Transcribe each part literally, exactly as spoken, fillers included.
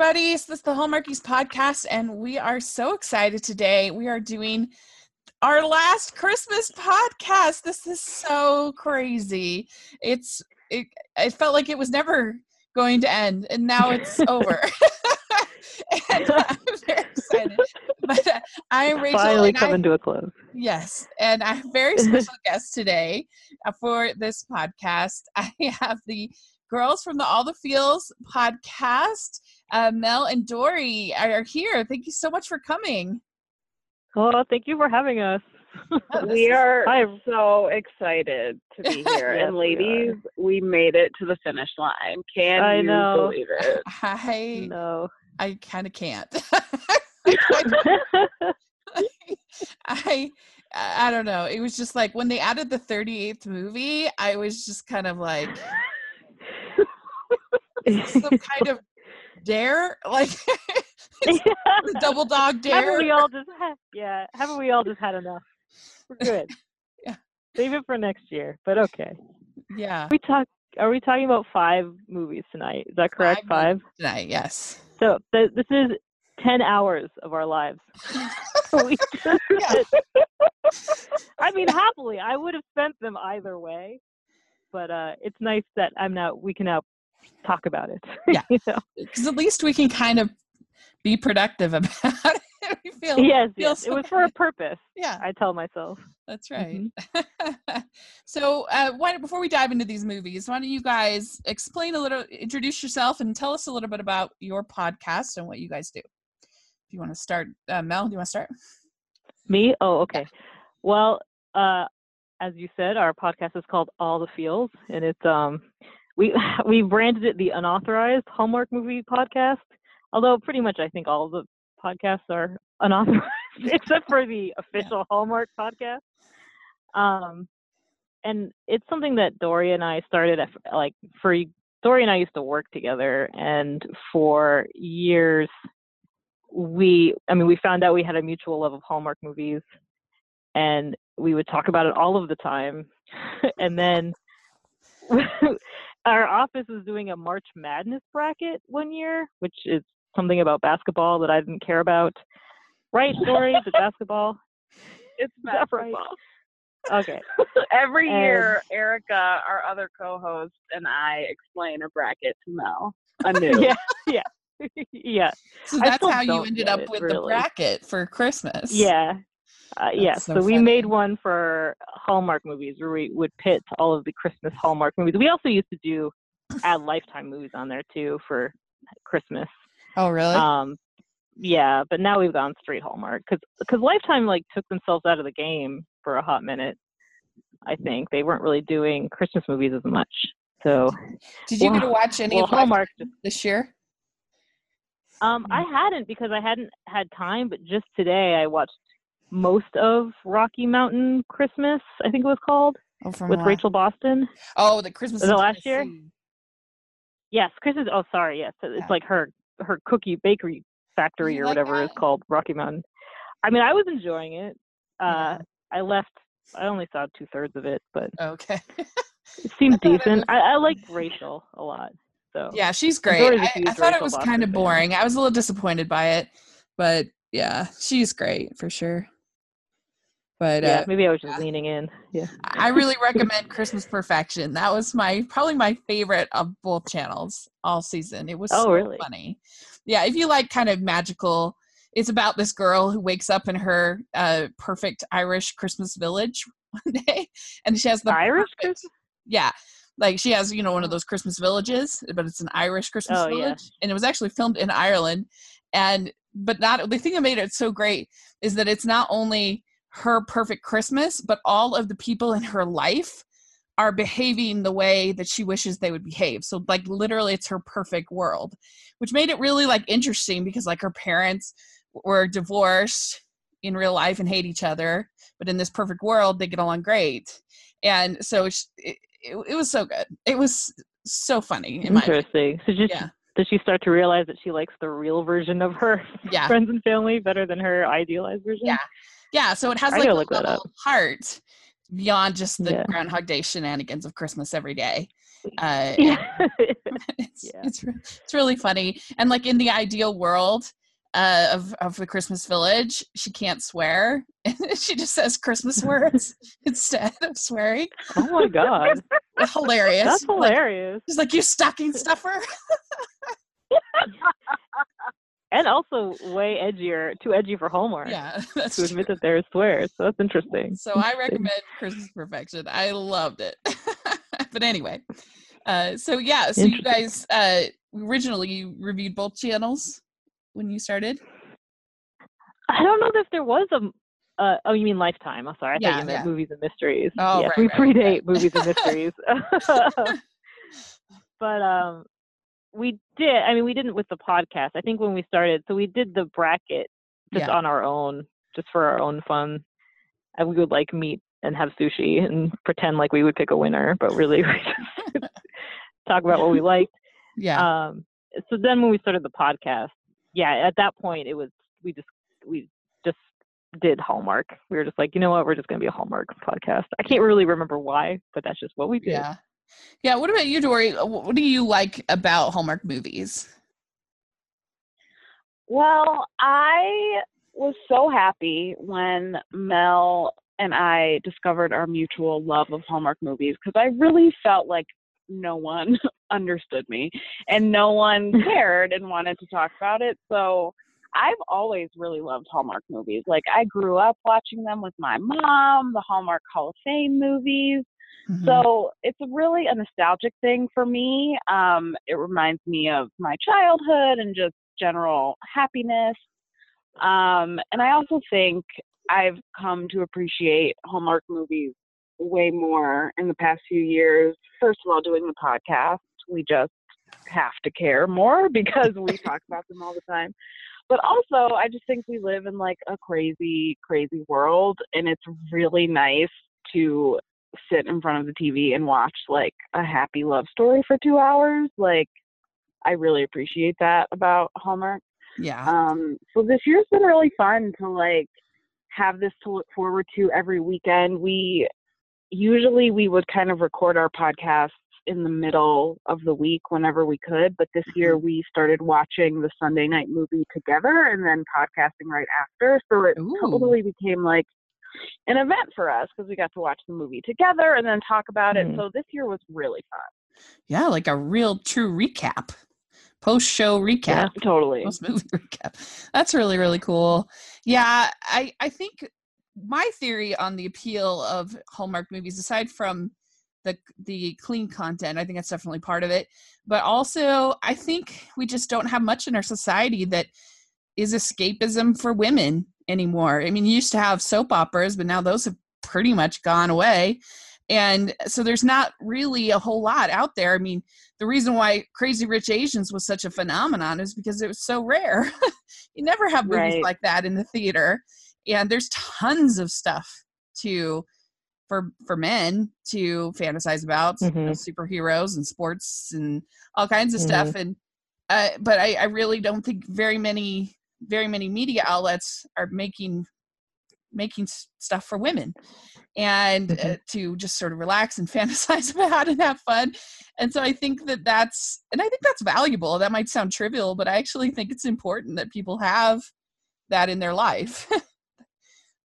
everybody. This is the Hallmarkies podcast, and we are so excited today. We are doing our last Christmas podcast. This is so crazy. It's it, it felt like it was never going to end, and now it's over. And I'm very excited. But uh, I'm Rachel. Finally and coming I, to a close. Yes, and I have a very special guest today uh, for this podcast. I have the girls from the All the Feels podcast, uh, Mel and Dory are here. Thank you so much for coming. Well, thank you for having us. Oh, we are is... so excited to be here. Yes, and ladies, we, we made it to the finish line. Can I you know. believe it? I know. I kind of can't. I I don't know. It was just like when they added the thirty-eighth movie, I was just kind of like... some kind of dare, like the double dog dare. Haven't we all just had, yeah, haven't we all just had enough? We're good. Yeah. Save it for next year, but okay. Yeah. Are we talk. Are we talking about five movies tonight? Is that correct? Five, five? Tonight, yes. So th- this is ten hours of our lives. we just, I mean, happily, I would have spent them either way, but uh, it's nice that I'm now. We can now. talk about it. Yeah, because you know? At least we can kind of be productive about it. We feel, yes, feel yes. So it was for a purpose. Yeah, I tell myself. That's right. Mm-hmm. So uh, why, before we dive into these movies, why don't you guys explain a little, introduce yourself and tell us a little bit about your podcast and what you guys do. If you want to start, uh, Mel, do you want to start? Me? Oh, okay. Yeah. Well, uh, as you said, our podcast is called All the Feels, and it's um. We we branded it the Unauthorized Hallmark Movie Podcast, although pretty much I think all the podcasts are unauthorized except for the official yeah. Hallmark podcast. Um, and it's something that Dory and I started at, like for Dory and I used to work together, and for years we I mean we found out we had a mutual love of Hallmark movies, and we would talk about it all of the time, and then. Our office was doing a March Madness bracket one year, which is something about basketball that I didn't care about. Right, Dory? The basketball? It's basketball. Right? Okay. Every and year, Erica, our other co-host, and I explain a bracket to Mel. Anew. Yeah. Yeah. yeah. So that's how you ended up it, with really. the bracket for Christmas. Yeah. Uh, yeah, so, so we made one for Hallmark movies where we would pit all of the Christmas Hallmark movies. We also used to do add Lifetime movies on there too for Christmas. Oh, really? Um, yeah, but now we've gone straight Hallmark because because Lifetime like took themselves out of the game for a hot minute. I think they weren't really doing Christmas movies as much. So, did you well, get to watch any well, of Hallmark just, this year? Um, I hadn't because I hadn't had time. But just today, I watched. Most of Rocky Mountain Christmas, I think it was called, oh, with Rachel Boston. Oh, the Christmas was it last year. Yes, Christmas. Oh, sorry. Yes, it's yeah. like her her cookie bakery factory you or like whatever it's called, Rocky Mountain. I mean, I was enjoying it. Uh, yeah. I left. I only saw two thirds of it, but okay, it seemed I decent. It was... I, I liked Rachel a lot. So yeah, she's great. I, I thought Rachel it was Boston kind of boring. Fan. I was a little disappointed by it, but yeah, she's great for sure. But yeah, uh, maybe I was just yeah. leaning in. Yeah, I really recommend Christmas Perfection. That was my probably my favorite of both channels all season. It was oh, so really? funny. Yeah, if you like kind of magical, it's about this girl who wakes up in her uh, perfect Irish Christmas village one day, and she has the Irish perfect, Christmas. Yeah, like she has you know one of those Christmas villages, but it's an Irish Christmas oh, village, yeah. and it was actually filmed in Ireland. And but not the thing that made it so great is that it's not only her perfect Christmas, but all of the people in her life are behaving the way that she wishes they would behave. So like literally it's her perfect world, which made it really like interesting because like her parents were divorced in real life and hate each other, but in this perfect world, they get along great. And so it, it, it was so good. It was so funny. In Interesting. My so just, yeah. Does she start to realize that she likes the real version of her yeah. friends and family better than her idealized version? Yeah. Yeah, so it has like a little heart beyond just the yeah. Groundhog Day shenanigans of Christmas every day. Uh, yeah. It's, yeah. it's, it's really funny. And like in the ideal world uh, of, of the Christmas village, she can't swear. She just says Christmas words instead of swearing. Oh my God. Hilarious. That's hilarious. Like, she's like, you stocking stuffer. And also way edgier, too edgy for Hallmark. Yeah, that's to admit true. That there is swears. So that's interesting. So I recommend Christmas Perfection. I loved it. But anyway, uh, so yeah, so you guys uh, originally you reviewed both channels when you started. I don't know if there was a. Uh, oh, you mean Lifetime? I'm sorry, I yeah, thought you meant yeah. Movies and Mysteries. Oh, yeah, right, we predate right, right. Movies and Mysteries. But um. We did. I mean, we didn't with the podcast. I think when we started, so we did the bracket just yeah. on our own, just for our own fun. And we would like meet and have sushi and pretend like we would pick a winner, but really we just talk about what we liked. Yeah. Um, so then when we started the podcast, yeah, at that point it was we just we just did Hallmark. We were just like, you know what, we're just going to be a Hallmark podcast. I can't really remember why, but that's just what we did. Yeah. Yeah, what about you, Dory? What do you like about Hallmark movies? Well, I was so happy when Mel and I discovered our mutual love of Hallmark movies, because I really felt like no one understood me and no one cared and wanted to talk about it. So I've always really loved Hallmark movies. Like, I grew up watching them with my mom, the Hallmark Hall of Fame movies. Mm-hmm. So it's really a nostalgic thing for me. Um, it reminds me of my childhood and just general happiness. Um, and I also think I've come to appreciate Hallmark movies way more in the past few years. First of all, doing the podcast, we just have to care more because we talk about them all the time. But also, I just think we live in like a crazy, crazy world, and it's really nice to sit in front of the T V and watch like a happy love story for two hours. Like, I really appreciate that about Hallmark. Yeah. Um, so this year's been really fun to like have this to look forward to every weekend. We usually we would kind of record our podcasts in the middle of the week whenever we could, but this mm-hmm. year we started watching the Sunday night movie together and then podcasting right after. So it Ooh. Totally became like an event for us because we got to watch the movie together and then talk about mm. it. So this year was really fun. Yeah, like a real true recap, post-show recap. Yeah, totally. Post-movie recap. That's really, really cool. Yeah, I, I think my theory on the appeal of Hallmark movies, aside from the the clean content, I think that's definitely part of it. But also, I think we just don't have much in our society that is escapism for women anymore. I mean, you used to have soap operas, but now those have pretty much gone away. And so there's not really a whole lot out there. I mean, the reason why Crazy Rich Asians was such a phenomenon is because it was so rare. You never have movies right. like that in the theater. And there's tons of stuff to for for men to fantasize about, mm-hmm. you know, superheroes and sports and all kinds of mm-hmm. stuff. And uh, but I, I really don't think very many very many media outlets are making making stuff for women and mm-hmm. uh, to just sort of relax and fantasize about and have fun. And so I think that that's, and I think that's valuable. That might sound trivial, but I actually think it's important that people have that in their life.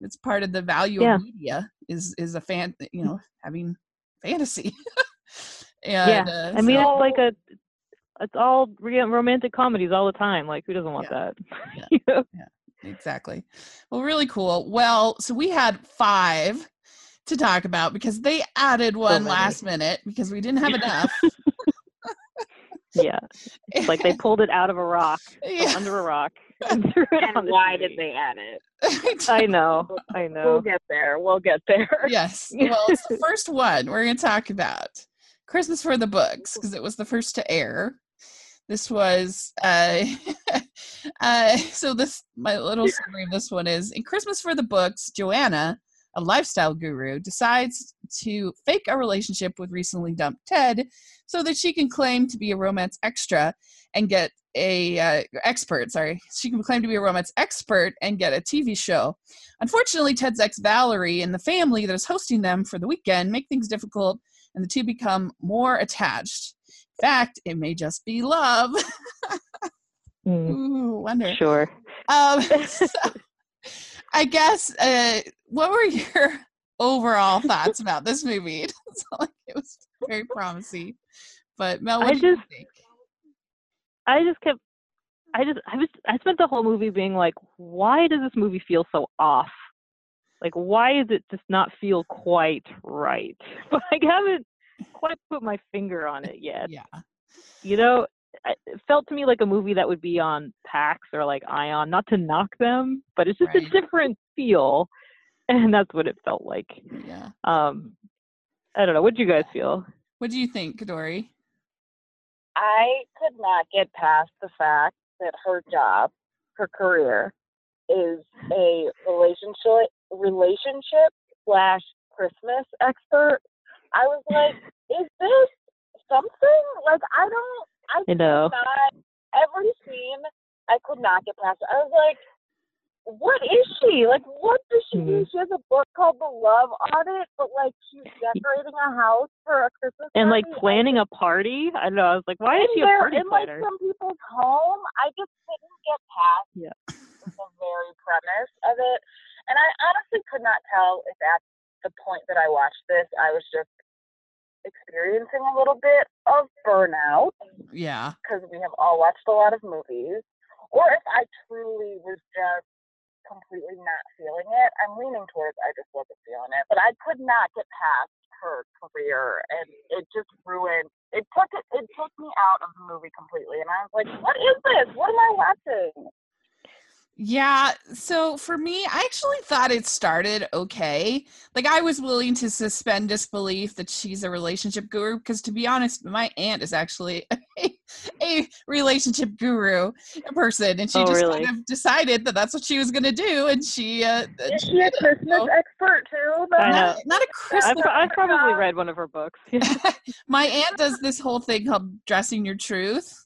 It's part of the value yeah. of media is, is a fan, you know, having fantasy. And yeah. uh, I mean, so- it's like a, it's all romantic comedies all the time. Like, who doesn't want yeah. that? Yeah. You know? Yeah, exactly. Well, really cool. Well, so we had five to talk about because they added one so last minute because we didn't have enough. Yeah. It's like they pulled it out of a rock, yeah. under a rock. And, threw it and on why the did they add it? I know. I know. We'll get there. We'll get there. Yes. Well, it's the first one we're going to talk about. Christmas for the Books, because it was the first to air. This was, uh, uh, so this, my little summary of this one is, in Christmas for the Books, Joanna, a lifestyle guru, decides to fake a relationship with recently dumped Ted so that she can claim to be a romance extra and get a, uh, expert, sorry, she can claim to be a romance expert and get a T V show. Unfortunately, Ted's ex Valerie and the family that is hosting them for the weekend make things difficult and the two become more attached. In fact, it may just be love. mm, Ooh, wonder. Sure. Um, so, I guess, uh, what were your overall thoughts about this movie? It, like it was very promising. But Mel, what I did just, you think? I just kept, I just, I was, I spent the whole movie being like, why does this movie feel so off? Like, why does it just not feel quite right? But I haven't quite put my finger on it yet. Yeah. You know, it felt to me like a movie that would be on PAX or like Ion, not to knock them, but it's just right. a different feel. And that's what it felt like. Yeah. Um, I don't know. What do you guys feel? What do you think, Dory? I could not get past the fact that her job, her career, is a relationship relationship slash Christmas expert. I was like, is this something? Like, I don't, I you know. could not, every scene, I could not get past it. I was like, what is she? Like, what does she do? She has a book called The Love Audit, but, like, she's decorating a house for a Christmas and, party. Like, planning a party? I don't know. I was like, why and is she a party in, planner? In, like, some people's home. I just couldn't get past yeah. the very premise of it. And I honestly could not tell if at the point that I watched this, I was just experiencing a little bit of burnout. Yeah. Because we have all watched a lot of movies. Or if I truly was just completely not feeling it. I'm leaning towards I just wasn't feeling it, but I could not get past her career, and it just ruined. It took it. It took me out of the movie completely, and I was like, "What is this? What am I watching?" Yeah. So for me, I actually thought it started okay. Like I was willing to suspend disbelief that she's a relationship guru because, to be honest, my aunt is actually a, a relationship guru person, and she oh, just really? kind of decided that that's what she was going to do. And she uh, is she a Christmas know. expert too? But not, not a Christmas. I probably read one of her books. My aunt does this whole thing called "Dressing Your Truth,"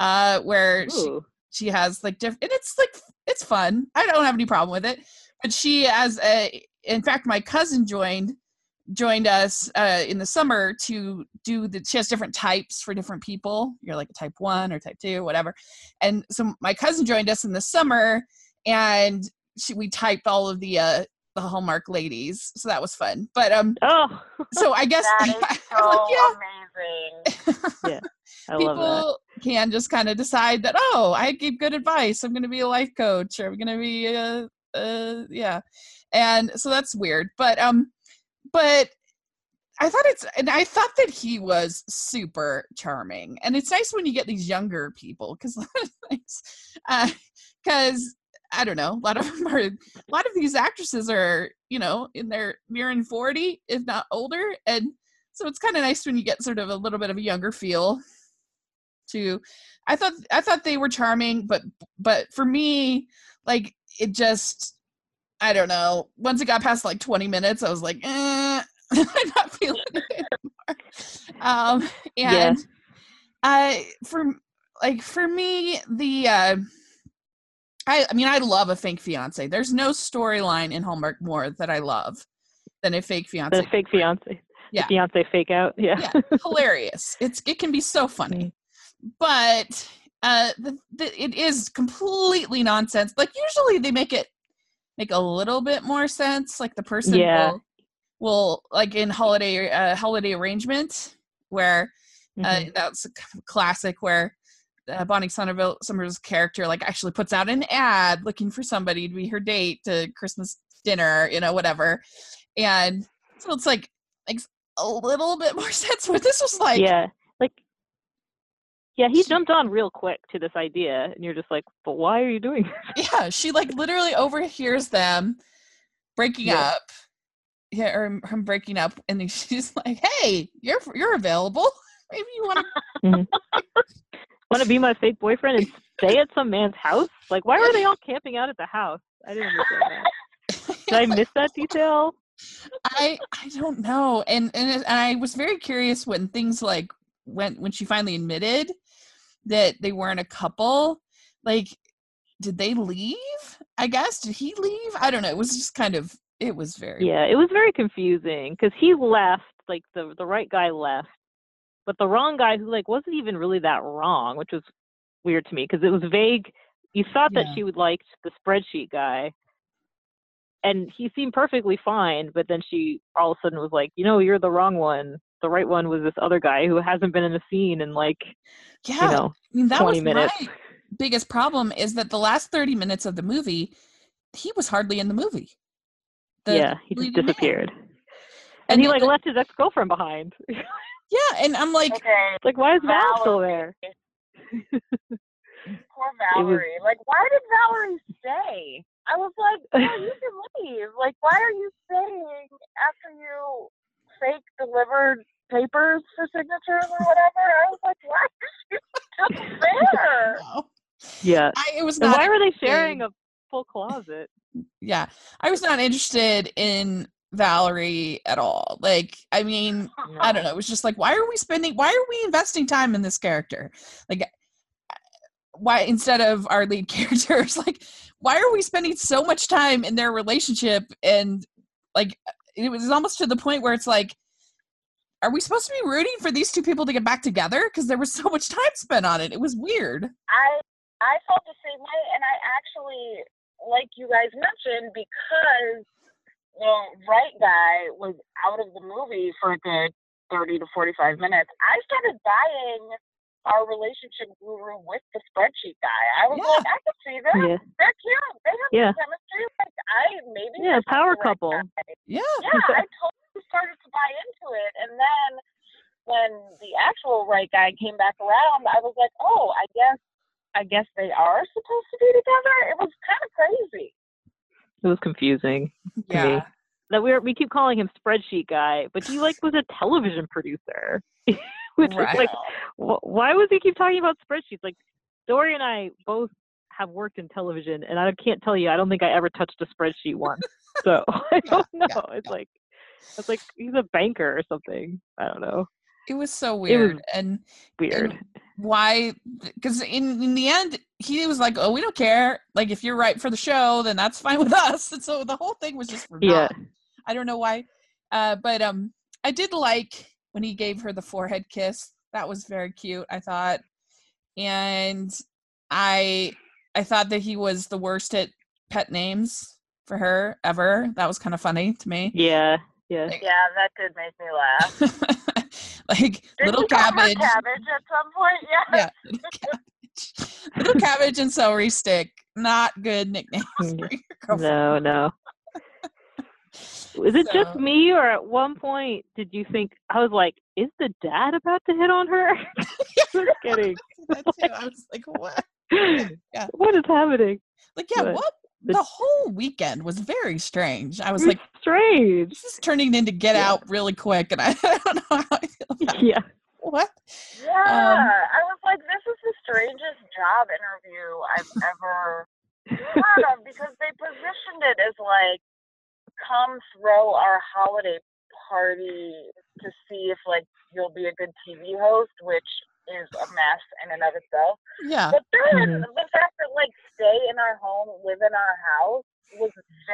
uh, where Ooh. she she has like different, and it's like. It's fun. I don't have any problem with it. But she as a, in fact, my cousin joined, joined us uh, in the summer to do the, she has different types for different people. You're like a type one or type two, whatever. And so my cousin joined us in the summer and she, we typed all of the, uh, the Hallmark ladies. So that was fun. But, um, oh, so I guess, that is so like, yeah. amazing. yeah. I People love that. Can just kind of decide that, oh, I give good advice. I'm going to be a life coach. Or I'm going to be, a, a, yeah. And so that's weird. But, um, but I thought it's, and I thought that he was super charming. And it's nice when you get these younger people because, uh, because I don't know, a lot of them are, a lot of these actresses are, you know, in their nearing forty, if not older. And so it's kind of nice when you get sort of a little bit of a younger feel. To, I thought I thought they were charming, but but for me, like it just, I don't know. Once it got past like twenty minutes, I was like, eh, I'm not feeling it anymore. Um, and I yeah. uh, for like for me the, uh, I I mean I love a fake fiance. There's no storyline in Hallmark more that I love than a fake fiance. The fake fiance. Yeah. The fiance fake out. Yeah. yeah. Hilarious. It's it can be so funny. But uh, the, the, it is completely nonsense. Like usually they make it make a little bit more sense. Like the person yeah. will, will like in holiday uh, holiday arrangement where uh, mm-hmm. that's a classic where uh, Bonnie Somerville Somerville's character like actually puts out an ad looking for somebody to be her date to Christmas dinner, you know, whatever. And so it's like makes a little bit more sense. Where this was like yeah. Yeah, he jumped on real quick to this idea, and you're just like, but why are you doing this? Yeah, she, like, literally overhears them breaking yeah. up, yeah, or him breaking up, and then she's like, hey, you're you're available. Maybe you want to... mm-hmm. want to be my fake boyfriend and stay at some man's house? Like, why were they all camping out at the house? I didn't understand that. Did I miss that detail? I I don't know. And, and, and I was very curious when things, like, when when she finally admitted that they weren't a couple, like, did they leave? I guess, did he leave? I don't know. It was just kind of It was very yeah, weird. It was very confusing because he left, like the the right guy left, but the wrong guy, who like wasn't even really that wrong, which was weird to me because it was vague. You thought yeah. that she would like the spreadsheet guy, and he seemed perfectly fine, but then she all of a sudden was like, you know, you're the wrong one. The right one was this other guy who hasn't been in the scene in like, yeah, you know, I mean, that twenty was minutes. My biggest problem is that the last thirty minutes of the movie, he was hardly in the movie. The yeah, he just disappeared. Man. And, and he like left his ex-girlfriend behind. Yeah, and I'm like, okay. like why is Val still there? Poor Valerie. Was, like, why did Valerie stay? I was like, no, you can leave. Like, why are you staying after you fake delivered papers for signatures or whatever? I was like, why did you just there? No. Yeah. I, it was not why were they sharing a full closet? Yeah. I was not interested in Valerie at all. Like, I mean, I don't know. It was just like, why are we spending, why are we investing time in this character? Like, why instead of our lead characters, like why are we spending so much time in their relationship? And like it was almost to the point where it's like, are we supposed to be rooting for these two people to get back together? Because there was so much time spent on it. It was weird. I I felt the same way, and I actually, like you guys mentioned, because the right guy was out of the movie for a good thirty to forty-five minutes, I started buying our relationship guru with the spreadsheet guy. I was yeah. like, I can see them. Yeah. They're cute. They have yeah. chemistry. Like, I maybe yeah, power couple. Guy. Yeah, yeah. I totally started to buy into it, and then when the actual right guy came back around, I was like, oh, I guess, I guess they are supposed to be together. It was kind of crazy. It was confusing. Yeah. To me. That we we keep calling him spreadsheet guy, but he like was a television producer. Which right. is like, wh- why would they keep talking about spreadsheets? Like, Dory and I both have worked in television, and I can't tell you, I don't think I ever touched a spreadsheet once. So I don't yeah, know. Yeah, it's yeah. like, it's like he's a banker or something. I don't know. It was so weird. Was and weird. And why? Because in, in the end, he was like, "Oh, we don't care. Like, if you're right for the show, then that's fine with us." And so the whole thing was just for yeah. I don't know why, uh, but um, I did like. When he gave her the forehead kiss, that was very cute, I thought. And I I thought that he was the worst at pet names for her ever. That was kind of funny to me. Yeah, yeah. Like, yeah, that did make me laugh. Like, did little cabbage. Cabbage at some point, yeah. Yeah, little cabbage. Little cabbage and celery stick. Not good nicknames for your No, no. Is it so, just me, or at one point did you think, I was like, is the dad about to hit on her? Just kidding. That too. I was like, what? Yeah. What is happening? Like, yeah, but what? The, the whole weekend was very strange. I was like, strange. This is turning into Get yeah. Out really quick, and I, I don't know how I feel about it. Yeah. What? Yeah. Um, I was like, this is the strangest job interview I've ever heard of, because they positioned it as like, come throw our holiday party to see if like you'll be a good T V host, which is a mess in and of itself. Yeah. But then mm-hmm. the fact that like stay in our home, live in our house was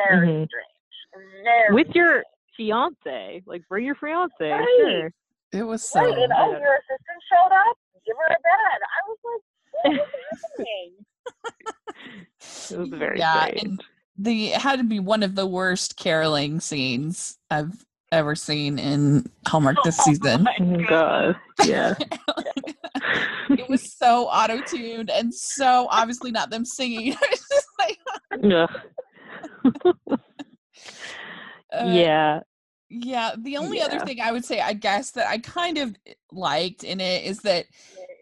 very mm-hmm. strange. Very with your strange. Fiance, like bring your fiance. Right. Sure. It was so. Right. And oh, your assistant showed up. Give her a bed. I was like, what is happening? It was very yeah, strange. And- The it had to be one of the worst caroling scenes I've ever seen in Hallmark this season. Oh my God. Yeah. It was so auto-tuned and so obviously not them singing. I was just like, yeah. uh, yeah. Yeah. The only yeah. other thing I would say, I guess, that I kind of liked in it is that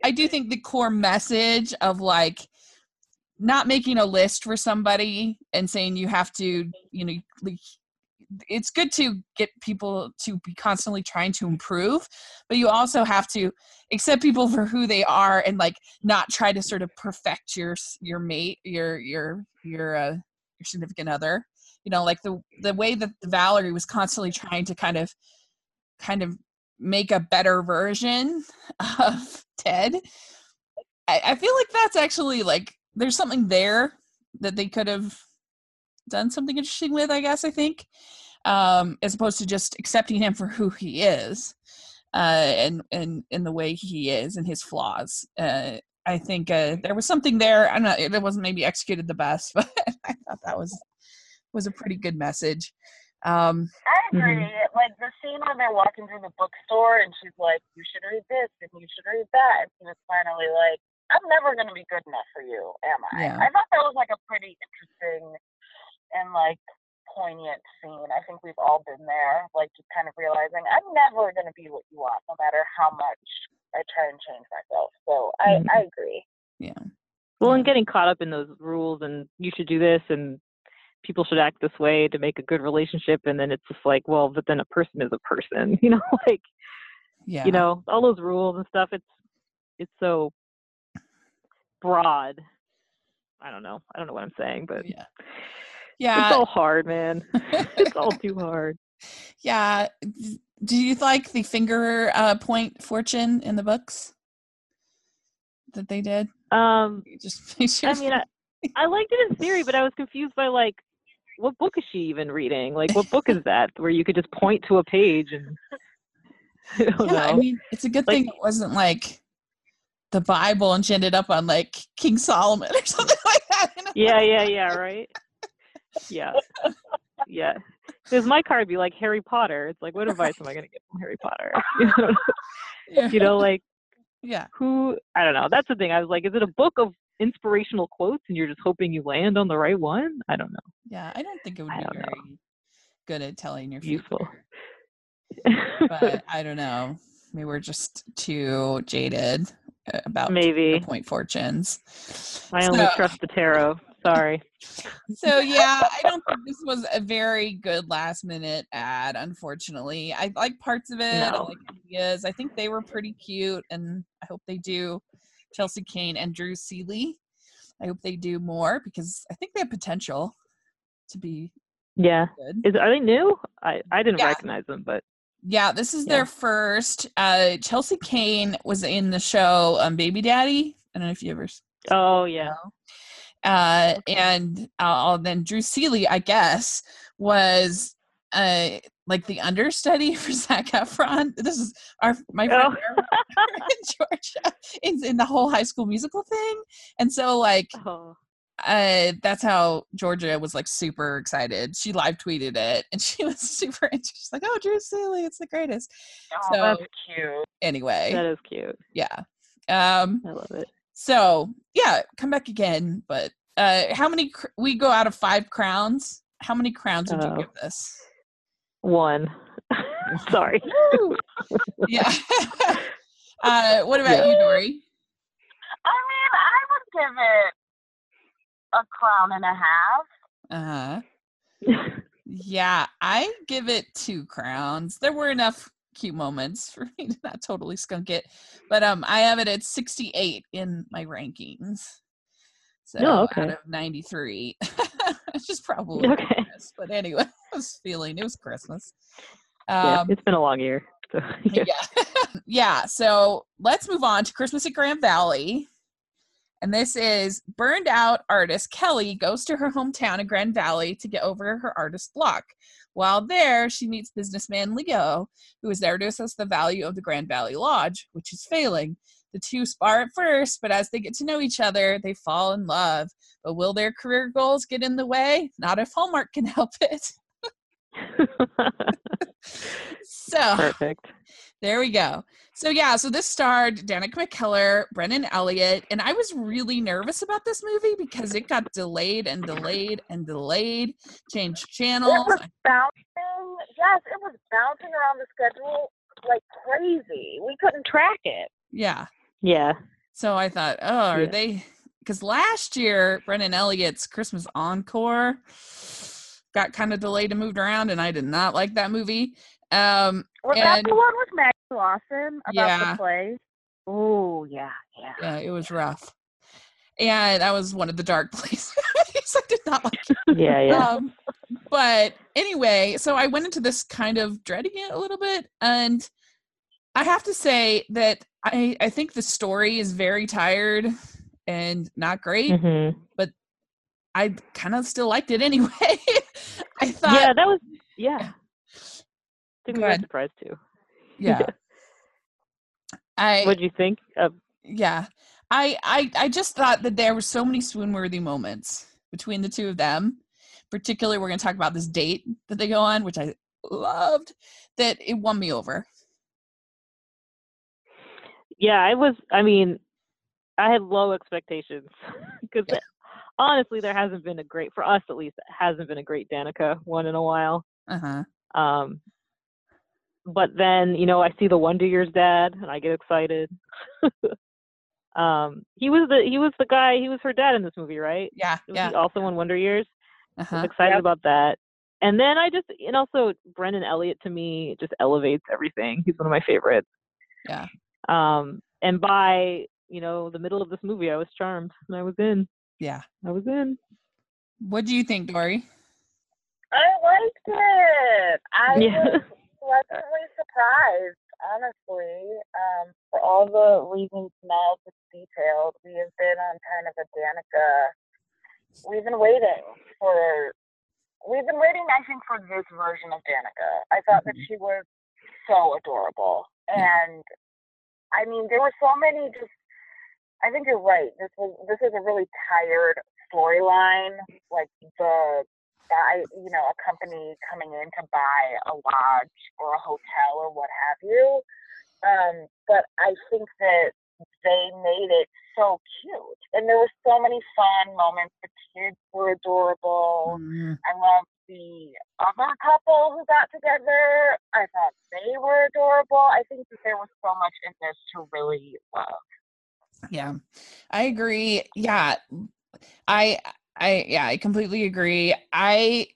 I do think the core message of like, not making a list for somebody and saying you have to, you know, like, it's good to get people to be constantly trying to improve, but you also have to accept people for who they are and like not try to sort of perfect your your mate, your your your uh, your significant other. You know, like the the way that Valerie was constantly trying to kind of kind of make a better version of Ted. I, I feel like that's actually like. There's something there that they could have done something interesting with, I guess, I think, um, as opposed to just accepting him for who he is, uh, and, and, and the way he is and his flaws. Uh, I think uh, there was something there. I'm not, it wasn't maybe executed the best, but I thought that was was a pretty good message. Um, I agree. Mm-hmm. Like the scene when they're walking through the bookstore and she's like, "You should read this and you should read that," and he was finally like, "I'm never going to be good enough for you, am I?" Yeah. I thought that was like a pretty interesting and like poignant scene. I think we've all been there, like just kind of realizing I'm never going to be what you want, no matter how much I try and change myself. So I, mm-hmm. I agree. Yeah. Well, and getting caught up in those rules and you should do this and people should act this way to make a good relationship. And then it's just like, well, but then a person is a person, you know, like, yeah, you know, all those rules and stuff. It's, it's so broad. I don't know. I don't know what I'm saying, but yeah, yeah, it's all hard, man. It's all too hard. Yeah. Do you like the finger uh, point fortune in the books that they did? Um, just sure. I mean, I, I liked it in theory, but I was confused by like, what book is she even reading? Like, what book is that where you could just point to a page? And I don't yeah, know. I mean, it's a good like, thing it wasn't like the Bible and she ended up on like King Solomon or something like that. You know? Yeah, yeah, yeah, right? Yeah. Yeah. Because my card would be like Harry Potter. It's like, what advice am I going to get from Harry Potter? You know, yeah. You know, like, yeah, who, I don't know. That's the thing. I was like, is it a book of inspirational quotes and you're just hoping you land on the right one? I don't know. Yeah, I don't think it would be very know. good at telling your future. Useful. But I don't know. Maybe we're just too jaded about maybe the point fortunes. I only so. trust the tarot. Sorry. So yeah, I don't think this was a very good last minute ad, unfortunately. I like parts of it. No. I like ideas. I think they were pretty cute and I hope they do. Chelsea Kane and Drew Seeley. I hope they do more because I think they have potential to be yeah. good. Is, are they new? I, I didn't yeah. recognize them, but yeah, this is yeah. their first. Uh, Chelsea Kane was in the show um, Baby Daddy. I don't know if you ever. Oh yeah. Know. Uh, okay. And uh, then Drew Seeley, I guess, was uh, like the understudy for Zac Efron. This is our my friend oh. in Georgia in, in the whole High School Musical thing, and so like, oh. uh, that's how Georgia was like super excited. She live tweeted it, and she was super interested. She's like, "Oh, Drew Seeley, it's the greatest." Oh, so, that's cute. Anyway, that is cute. Yeah, um, I love it. So yeah, come back again. But uh, how many? Cr- we go out of five crowns. How many crowns would uh, you give this? One. Sorry. Yeah. uh, what about yeah. you, Dory? I mean, I would give it a crown and a half. Uh huh. Yeah, I give it two crowns. There were enough cute moments for me to not totally skunk it, but um I have it at sixty-eight in my rankings, so oh, okay. out of ninety-three, which is probably okay. But anyway, I was feeling it was Christmas. Um, yeah, it's been a long year. So, yeah, yeah. Yeah. So let's move on to Christmas at Grand Valley, and this is burned out artist Kelly goes to her hometown in Grand Valley to get over her artist block. While there, she meets businessman Leo, who is there to assess the value of the Grand Valley Lodge, which is failing. The two spar at first, but as they get to know each other, they fall in love. But will their career goals get in the way? Not if Hallmark can help it. So, perfect. There we go. So yeah, so this starred Danica McKellar, Brennan Elliott, and I was really nervous about this movie because it got delayed and delayed and delayed, changed channels. It was bouncing, yes, it was bouncing around the schedule like crazy. We couldn't track it. Yeah. Yeah. So I thought, oh, are yeah. they, because last year, Brennan Elliott's Christmas Encore got kind of delayed and moved around, and I did not like that movie. Um, was and, that the one with Maggie Lawson about yeah. the play? Oh, yeah, yeah. Yeah, it was rough. And that was one of the dark plays. I did not like it. Yeah, yeah. Um, but anyway, so I went into this kind of dreading it a little bit. And I have to say that I, I think the story is very tired and not great. Mm-hmm. But I kind of still liked it anyway. I thought, yeah, that was, yeah. yeah. Took me by surprise too. Yeah. yeah. I. What'd you think of? Yeah, I, I, I just thought that there were so many swoon-worthy moments between the two of them. Particularly, we're going to talk about this date that they go on, which I loved. That it won me over. Yeah, I was. I mean, I had low expectations because yeah. honestly, there hasn't been a great, for us at least, it hasn't been a great Danica one in a while. Uh huh. Um. But then, you know, I see the Wonder Years dad, and I get excited. um, he was the he was the guy. He was her dad in this movie, right? Yeah, was yeah. He also in Wonder Years. Uh-huh. I was excited yep. about that. And then I just, and also Brennan Elliott to me just elevates everything. He's one of my favorites. Yeah. Um, and by you know the middle of this movie, I was charmed, and I was in. Yeah, I was in. What do you think, Dory? I liked it. I. Yeah. Was- pleasantly surprised, honestly, um, for all the reasons Mel just detailed. We have been on kind of a Danica. We've been waiting for, we've been waiting, I think, for this version of Danica. I thought that she was so adorable. And, I mean, there were so many just, I think you're right. This was, this is a really tired storyline. Like, the... Buy, you know, a company coming in to buy a lodge or a hotel or what have you. Um, but I think that they made it so cute. And there were so many fun moments. The kids were adorable. Mm-hmm. I loved the other couple who got together. I thought they were adorable. I think that there was so much in this to really love. Yeah, I agree. Yeah, I... I, yeah, I completely agree. I,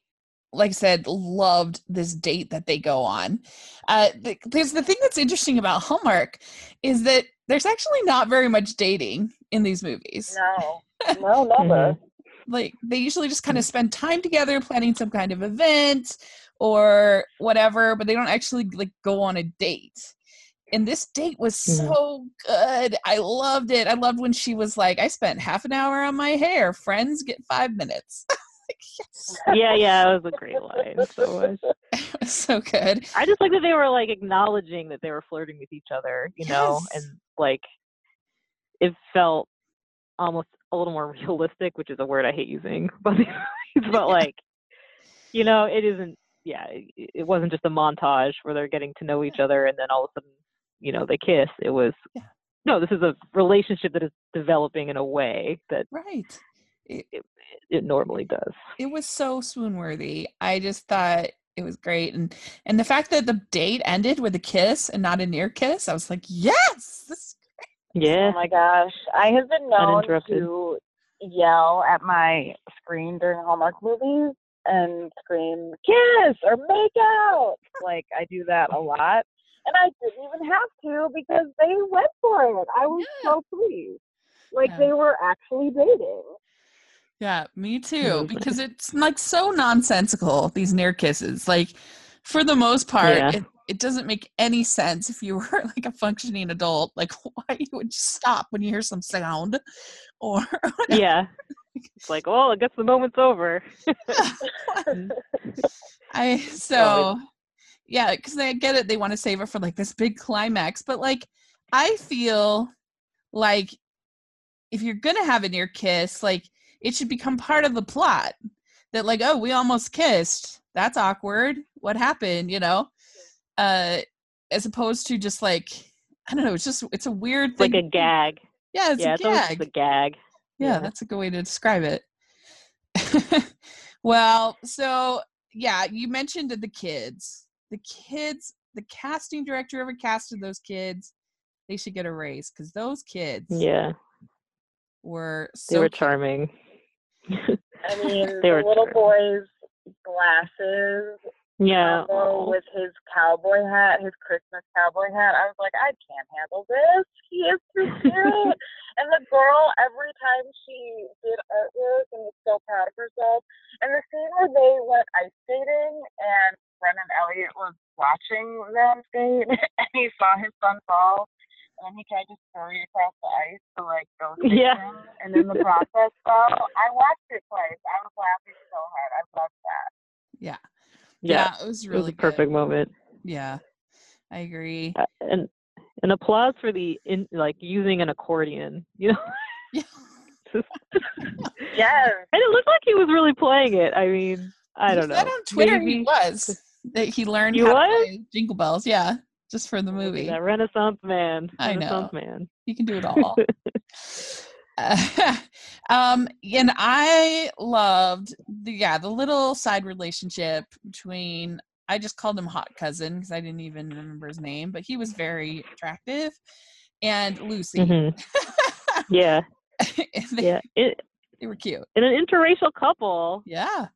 like I said, loved this date that they go on. Uh, the, there's the thing that's interesting about Hallmark is that there's actually not very much dating in these movies. No, no, never. Like, they usually just kind of spend time together planning some kind of event or whatever, but they don't actually, like, go on a date. And this date was so good. I loved it. I loved when she was like, I spent half an hour on my hair. Friends get five minutes. Like, yes. Yeah, yeah. It was a great line. So much. It was so good. I just like that they were like acknowledging that they were flirting with each other, you yes. know, and like it felt almost a little more realistic, which is a word I hate using. But, but like, you know, it isn't, yeah, it wasn't just a montage where they're getting to know each other and then all of a sudden, you know, they kiss. It was, yeah. no, this is a relationship that is developing in a way that right. it, it, it normally does. It was so swoon-worthy. I just thought it was great. And and the fact that the date ended with a kiss and not a near kiss, I was like, yes, this is great. Yeah. Oh my gosh. I have been known to yell at my screen during Hallmark movies and scream, kiss or make out. Like, I do that a lot. And I didn't even have to because they went for it. I was yeah. so pleased. Like, yeah. they were actually dating. Yeah, me too. Because it's, like, so nonsensical, these near kisses. Like, for the most part, yeah. it, it doesn't make any sense if you were, like, a functioning adult. Like, why you would stop when you hear some sound or whatever. Yeah. It's like, well, I guess the moment's over. I, so... Yeah, because I get it. They want to save her for, like, this big climax. But, like, I feel like if you're going to have a near kiss, like, it should become part of the plot. That, like, oh, we almost kissed. That's awkward. What happened, you know? Uh, as opposed to just, like, I don't know. It's just, it's a weird thing. Like a gag. Yeah, it's yeah, a it's gag. It's a gag. Yeah, yeah, that's a good way to describe it. Well, so, yeah, you mentioned the kids. The kids, the casting director, whoever casted those kids, they should get a raise because those kids, yeah, were so they were charming. I mean, they the were little charming. Boy's glasses, yeah, with his cowboy hat, his Christmas cowboy hat. I was like, I can't handle this. He is too cute. And the girl, every time she did artwork and was so proud of herself. And the scene where they went ice skating and Brennan Elliott was watching them skate and he saw his son fall and he tried to throw you across the ice to like go to yeah. him, and then the process fell. I watched it twice. I was laughing so hard. I loved that. Yeah. Yeah, yeah, it was really it was a perfect good. moment. Yeah, I agree. Uh, and an applause for the in, like using an accordion, you know. Yeah. Yes. And it looked like he was really playing it. I mean, I don't know. That on Twitter Maybe. he was that he learned he how was? to play Jingle Bells. Yeah, just for the movie. That Renaissance man. I Renaissance know. Man. He can do it all. Uh, um, and I loved the yeah the little side relationship between. I just called him Hot Cousin because I didn't even remember his name, but he was very attractive. And Lucy. Mm-hmm. Yeah. they, yeah. It, they were cute. And an interracial couple. Yeah.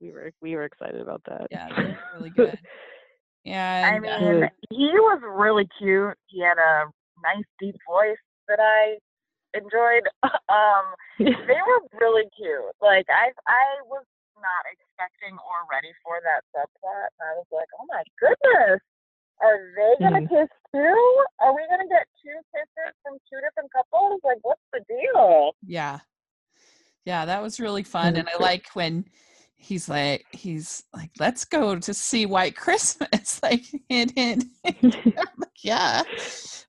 We were we were excited about that. Yeah, they were really good. And I mean, uh, he was really cute. He had a nice deep voice that I enjoyed. Um, they were really cute. Like I I was not expecting or ready for that subplot. And I was like, oh my goodness, are they gonna mm-hmm. kiss too? Are we gonna get two kisses from two different couples? Like, what's the deal? Yeah, yeah, that was really fun, mm-hmm. and I like when he's like, he's like, let's go to see White Christmas. Like, hint, hint. Like, yeah,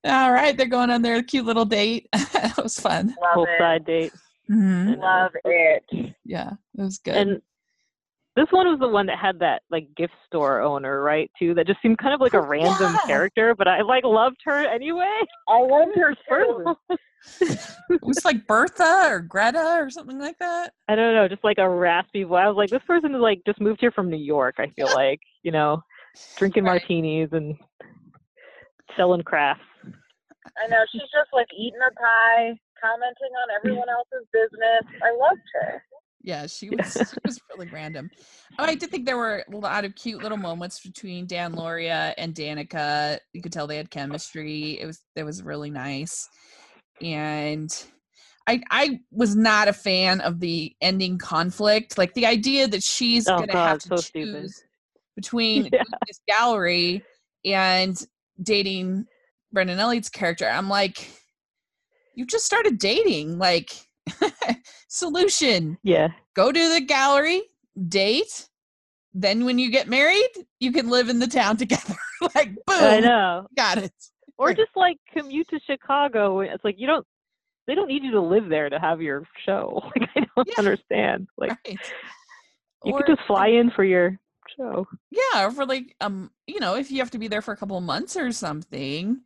all right, they're going on their cute little date. That was fun. Love it. Side date. Mm-hmm. Love it. Yeah, it was good. And this one was the one that had that like gift store owner, right? Too, that just seemed kind of like a random yeah. character, but I like loved her anyway. I loved her too. It was like Bertha or Greta or something like that. I don't know, just like a raspy voice. I was like, this person is like just moved here from New York. I feel like, you know, drinking right. martinis and selling crafts. I know, she's just like eating a pie, commenting on everyone else's business. I loved her. Yeah, she was she was really random. Oh, I did think there were a lot of cute little moments between Dan Loria and Danica. You could tell they had chemistry. It was it was really nice. And I I was not a fan of the ending conflict. Like the idea that she's oh, gonna God, have to so choose stupid. between yeah. this gallery and dating Brennan Elliott's character. I'm like, you just started dating, like solution. Yeah. Go to the gallery, date, then when you get married, you can live in the town together. Like, boom. I know. Got it. Or just like commute to Chicago. It's like you don't they don't need you to live there to have your show. Like I don't yeah. understand. Like right. you or, could just fly in for your show. Yeah, or for like um, you know, if you have to be there for a couple of months or something.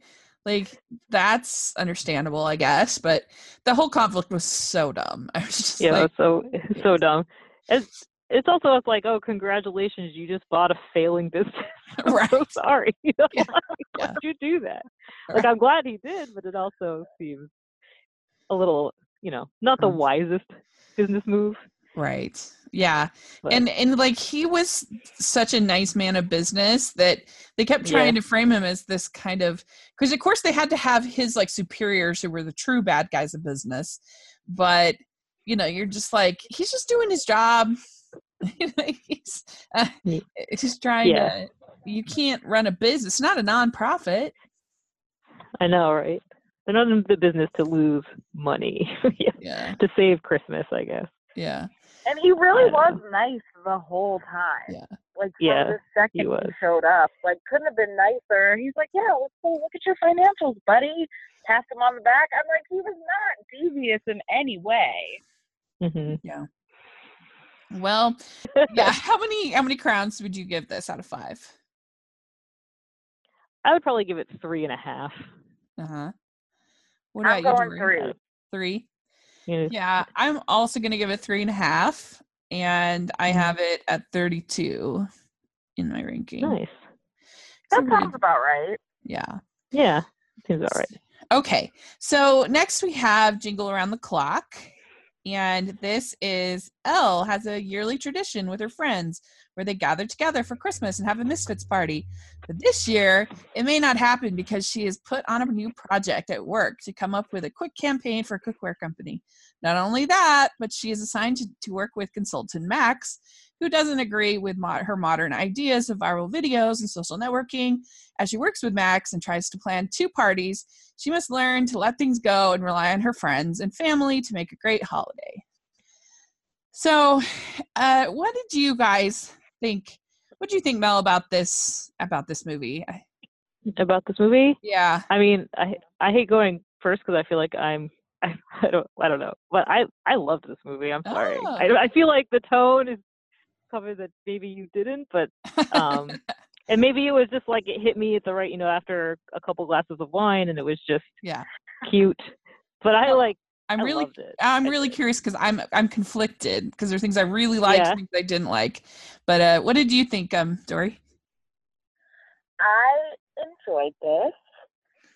Like, that's understandable, I guess, but the whole conflict was so dumb. I was just yeah, like, so so dumb. It's it's also it's like, oh, congratulations, you just bought a failing business. I'm right. so sorry. You know? Yeah. Like, yeah. Why'd you do that? Right. Like, I'm glad he did, but it also seems a little, you know, not the wisest business move. Right. Yeah. But. And and like he was such a nice man of business that they kept trying yeah. to frame him as this kind of, because of course they had to have his like superiors who were the true bad guys of business. But, you know, you're just like, he's just doing his job. he's uh, just trying yeah. to, you can't run a business. It's not a nonprofit. I know, right? They're not in the business to lose money. yeah. yeah. To save Christmas, I guess. Yeah. And he really was know. nice the whole time. Yeah. Like, from yeah, the second he, he showed up, like, couldn't have been nicer. He's like, yeah, let's go look at your financials, buddy. Pass him on the back. I'm like, he was not devious in any way. Mm-hmm. Yeah. Well, yeah. How many how many crowns would you give this out of five? I would probably give it three and a half. Uh-huh. What about I'm you, going Dory? Three. Three? Yeah, I'm also going to give it three and a half, and I have it at thirty-two in my ranking. Nice. That sounds good. About right. Yeah. Yeah, seems about right. Okay, so next we have Jingle Around the Clock, and this is Elle has a yearly tradition with her friends where they gather together for Christmas and have a Misfits party. But this year, it may not happen because she has put on a new project at work to come up with a quick campaign for a cookware company. Not only that, but she is assigned to, to work with consultant Max, who doesn't agree with mo- her modern ideas of viral videos and social networking. As she works with Max and tries to plan two parties, she must learn to let things go and rely on her friends and family to make a great holiday. So uh, what did you guys think? What do you think, Mel, about this, about this movie? About this movie? Yeah. I mean, I I hate going first because I feel like I'm, I, I don't I don't know. But I, I loved this movie. I'm sorry. Oh. I, I feel like the tone is covered that maybe you didn't, but, um, and maybe it was just like it hit me at the right, you know, after a couple glasses of wine, and it was just yeah. cute. But I like, I'm I really, loved it. I'm really curious because I'm I'm conflicted because there's things I really liked yeah. and things I didn't like. But uh, what did you think, um, Dory? I enjoyed this.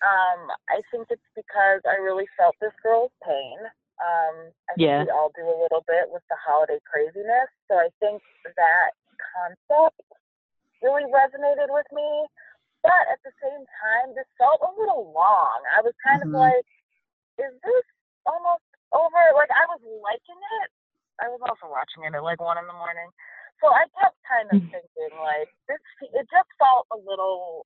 Um, I think it's because I really felt this girl's pain. Um, I think yeah. we all do a little bit with the holiday craziness. So I think that concept really resonated with me. But at the same time, this felt a little long. I was kind mm-hmm. of like, is this almost over? Like, I was liking it. I was also watching it at like one in the morning, so I kept kind of thinking like this. It just felt a little,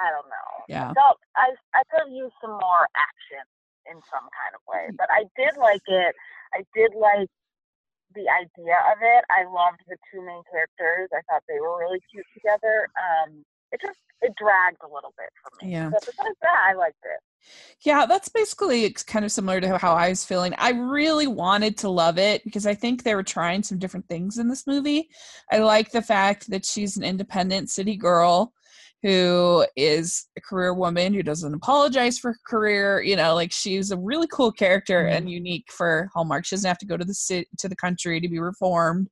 I don't know. Yeah. It felt, I I could have used some more action in some kind of way, but I did like it. I did like the idea of it. I loved the two main characters. I thought they were really cute together. Um, it just it dragged a little bit for me. Yeah. But besides that, I liked it. Yeah, that's basically kind of similar to how I was feeling. I really wanted to love it because I think they were trying some different things in this movie. I like the fact that she's an independent city girl who is a career woman who doesn't apologize for her career. You know, like she's a really cool character mm-hmm. and unique for Hallmark. She doesn't have to go to the city, to the country to be reformed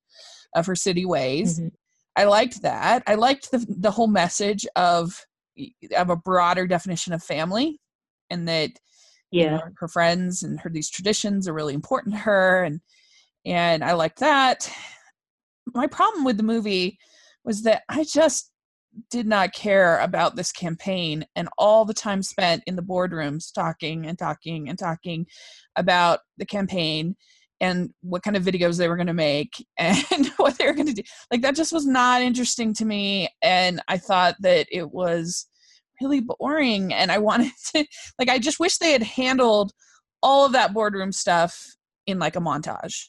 of her city ways. Mm-hmm. I liked that. I liked the the whole message of of a broader definition of family. And that yeah. you know, her friends and her these traditions are really important to her, and and I liked that. My problem with the movie was that I just did not care about this campaign and all the time spent in the boardrooms talking and talking and talking about the campaign and what kind of videos they were going to make and what they were going to do. Like that just was not interesting to me, and I thought that it was really boring, and I wanted to like I just wish they had handled all of that boardroom stuff in like a montage.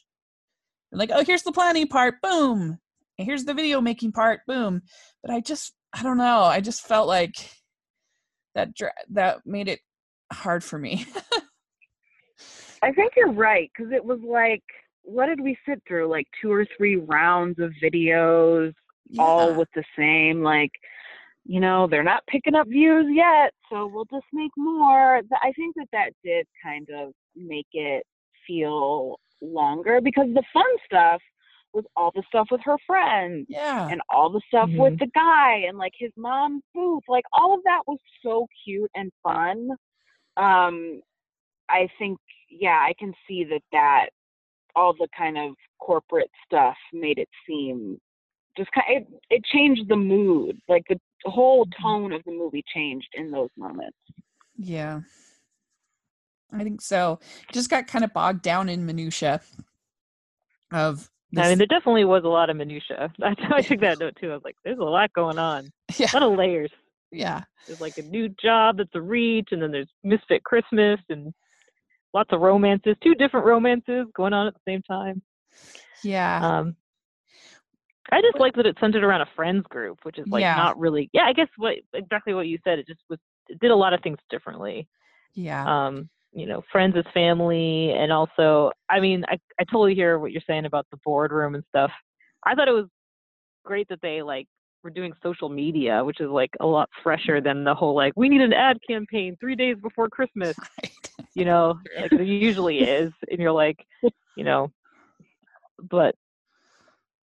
Like, oh, here's the planning part, boom, and here's the video making part, boom. But I just I don't know I just felt like that dra- that made it hard for me. I think you're right, because it was like, what did we sit through, like two or three rounds of videos yeah. all with the same like, you know, they're not picking up views yet, so we'll just make more. I think that that did kind of make it feel longer, because the fun stuff was all the stuff with her friends yeah. and all the stuff mm-hmm. with the guy and like his mom's booth. Like all of that was so cute and fun. Um, I think, yeah, I can see that that all the kind of corporate stuff made it seem just kind of, it, it changed the mood. Like the The whole tone of the movie changed in those moments. Yeah. I think so. Just got kind of bogged down in minutia of this. I mean, there definitely was a lot of minutia. I, I took that note too. I was like, there's a lot going on. Yeah. A lot of layers. Yeah. There's like a new job that's a reach, and then there's Misfit Christmas and lots of romances, two different romances going on at the same time. Yeah. Um, I just like that it centered around a friends group, which is like yeah. not really. Yeah, I guess what exactly what you said. It just was it did a lot of things differently. Yeah. Um. You know, friends as family, and also, I mean, I I totally hear what you're saying about the boardroom and stuff. I thought it was great that they like were doing social media, which is like a lot fresher than the whole like we need an ad campaign three days before Christmas. Right. You know, like there usually is, and you're like, you know, but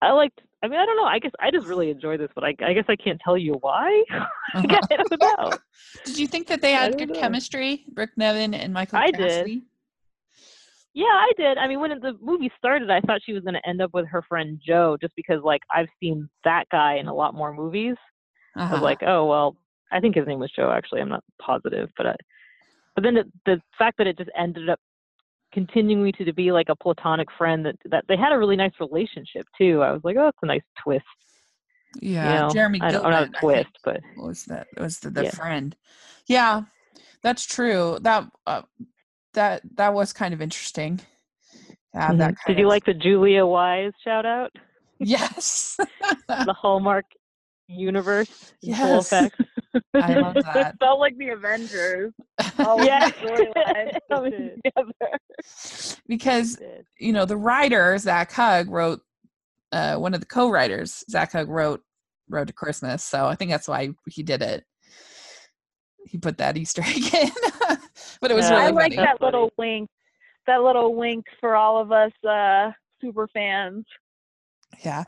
I liked. I mean, I don't know. I guess I just really enjoy this, but I, I guess I can't tell you why. I don't know. Did you think that they had good know. chemistry, Rick Nevin and Michael I Cassidy? Did. Yeah, I did. I mean, when the movie started, I thought she was going to end up with her friend Joe, just because, like, I've seen that guy in a lot more movies. Uh-huh. I was like, oh, well, I think his name was Joe, actually. I'm not positive. But I, but then the, the fact that it just ended up continuing to be like a platonic friend, that, that they had a really nice relationship too. I was like, oh, that's a nice twist. Yeah. You know, Jeremy Gilbert, I don't, I don't know, twist, I think, but was that was the, the yeah. friend. Yeah, that's true. That uh, that that was kind of interesting. Uh, mm-hmm. that kind Did of... you like the Julia Wise shout out? Yes. The Hallmark universe. Yes. Full effect. I love that. It felt like the Avengers. Oh, yes. Because, you know, the writer, Zach Hug, wrote, uh, one of the co-writers, Zach Hug, wrote Road to Christmas. So I think that's why he did it. He put that Easter egg in. But it was yeah, really I like funny. that little wink. That little wink for all of us uh, super fans. Yeah.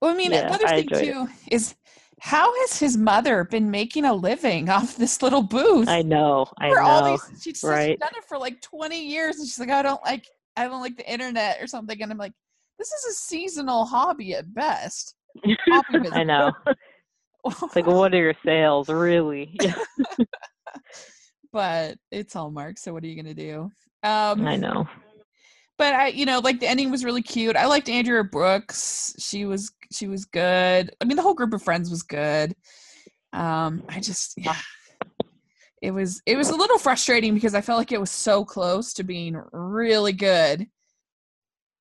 Well, I mean, yeah, another I thing, too, it. is... how has his mother been making a living off this little booth? I know, I for know. All these, she's right. done it for like twenty years, and she's like, I don't like, I don't like the internet or something. And I'm like, this is a seasonal hobby at best. I know. Like, what are your sales, really? Yeah. But it's Hallmark, so what are you gonna do? Um, I know. But I, you know, like the ending was really cute. I liked Andrea Brooks. She was, she was good. I mean, the whole group of friends was good. Um, I just, yeah, it was, it was a little frustrating because I felt like it was so close to being really good,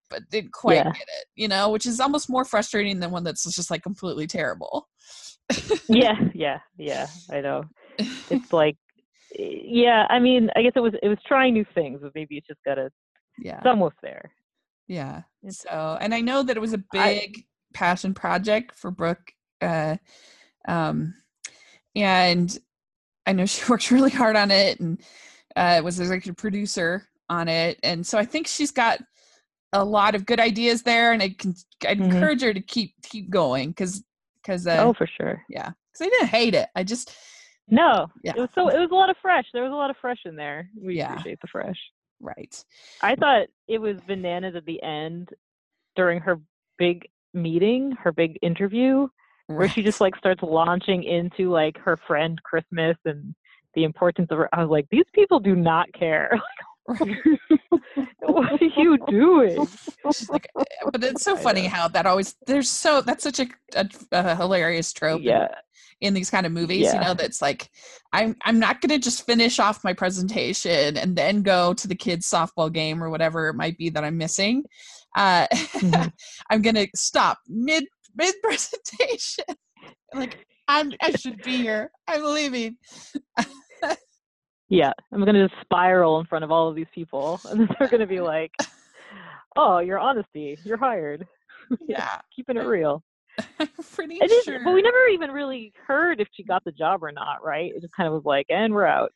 but didn't quite yeah. get it, you know, which is almost more frustrating than one that's just like completely terrible. yeah. Yeah. Yeah. I know. It's like, yeah, I mean, I guess it was, it was trying new things, but maybe it's just got to, yeah, it's almost there. Yeah. So, and I know that it was a big I, passion project for Brooke, uh, um, and I know she worked really hard on it, and uh, was like a producer on it, and so I think she's got a lot of good ideas there, and I can I'd mm-hmm. encourage her to keep keep going because because uh, oh for sure yeah because I didn't hate it. I just no yeah. it was so it was a lot of fresh. There was a lot of fresh in there. We yeah. appreciate the fresh. Right. I thought it was bananas at the end during her big meeting, her big interview, right. where she just like starts launching into like her friend Christmas and the importance of her. I was like, these people do not care. What are you doing? Like, but it's so funny how that always there's so that's such a, a, a hilarious trope. Yeah. In these kind of movies, yeah. you know, that's like, I'm I'm not going to just finish off my presentation and then go to the kids' softball game or whatever it might be that I'm missing. Uh, mm-hmm. I'm going to stop mid mid presentation. Like I'm I should be here. I'm leaving. Yeah, I'm going to just spiral in front of all of these people, and they're going to be like, "Oh, your honesty, you're hired." Yeah, keeping it real. I'm pretty it sure. Is, but we never even really heard if she got the job or not, right? It just kind of was like, and we're out.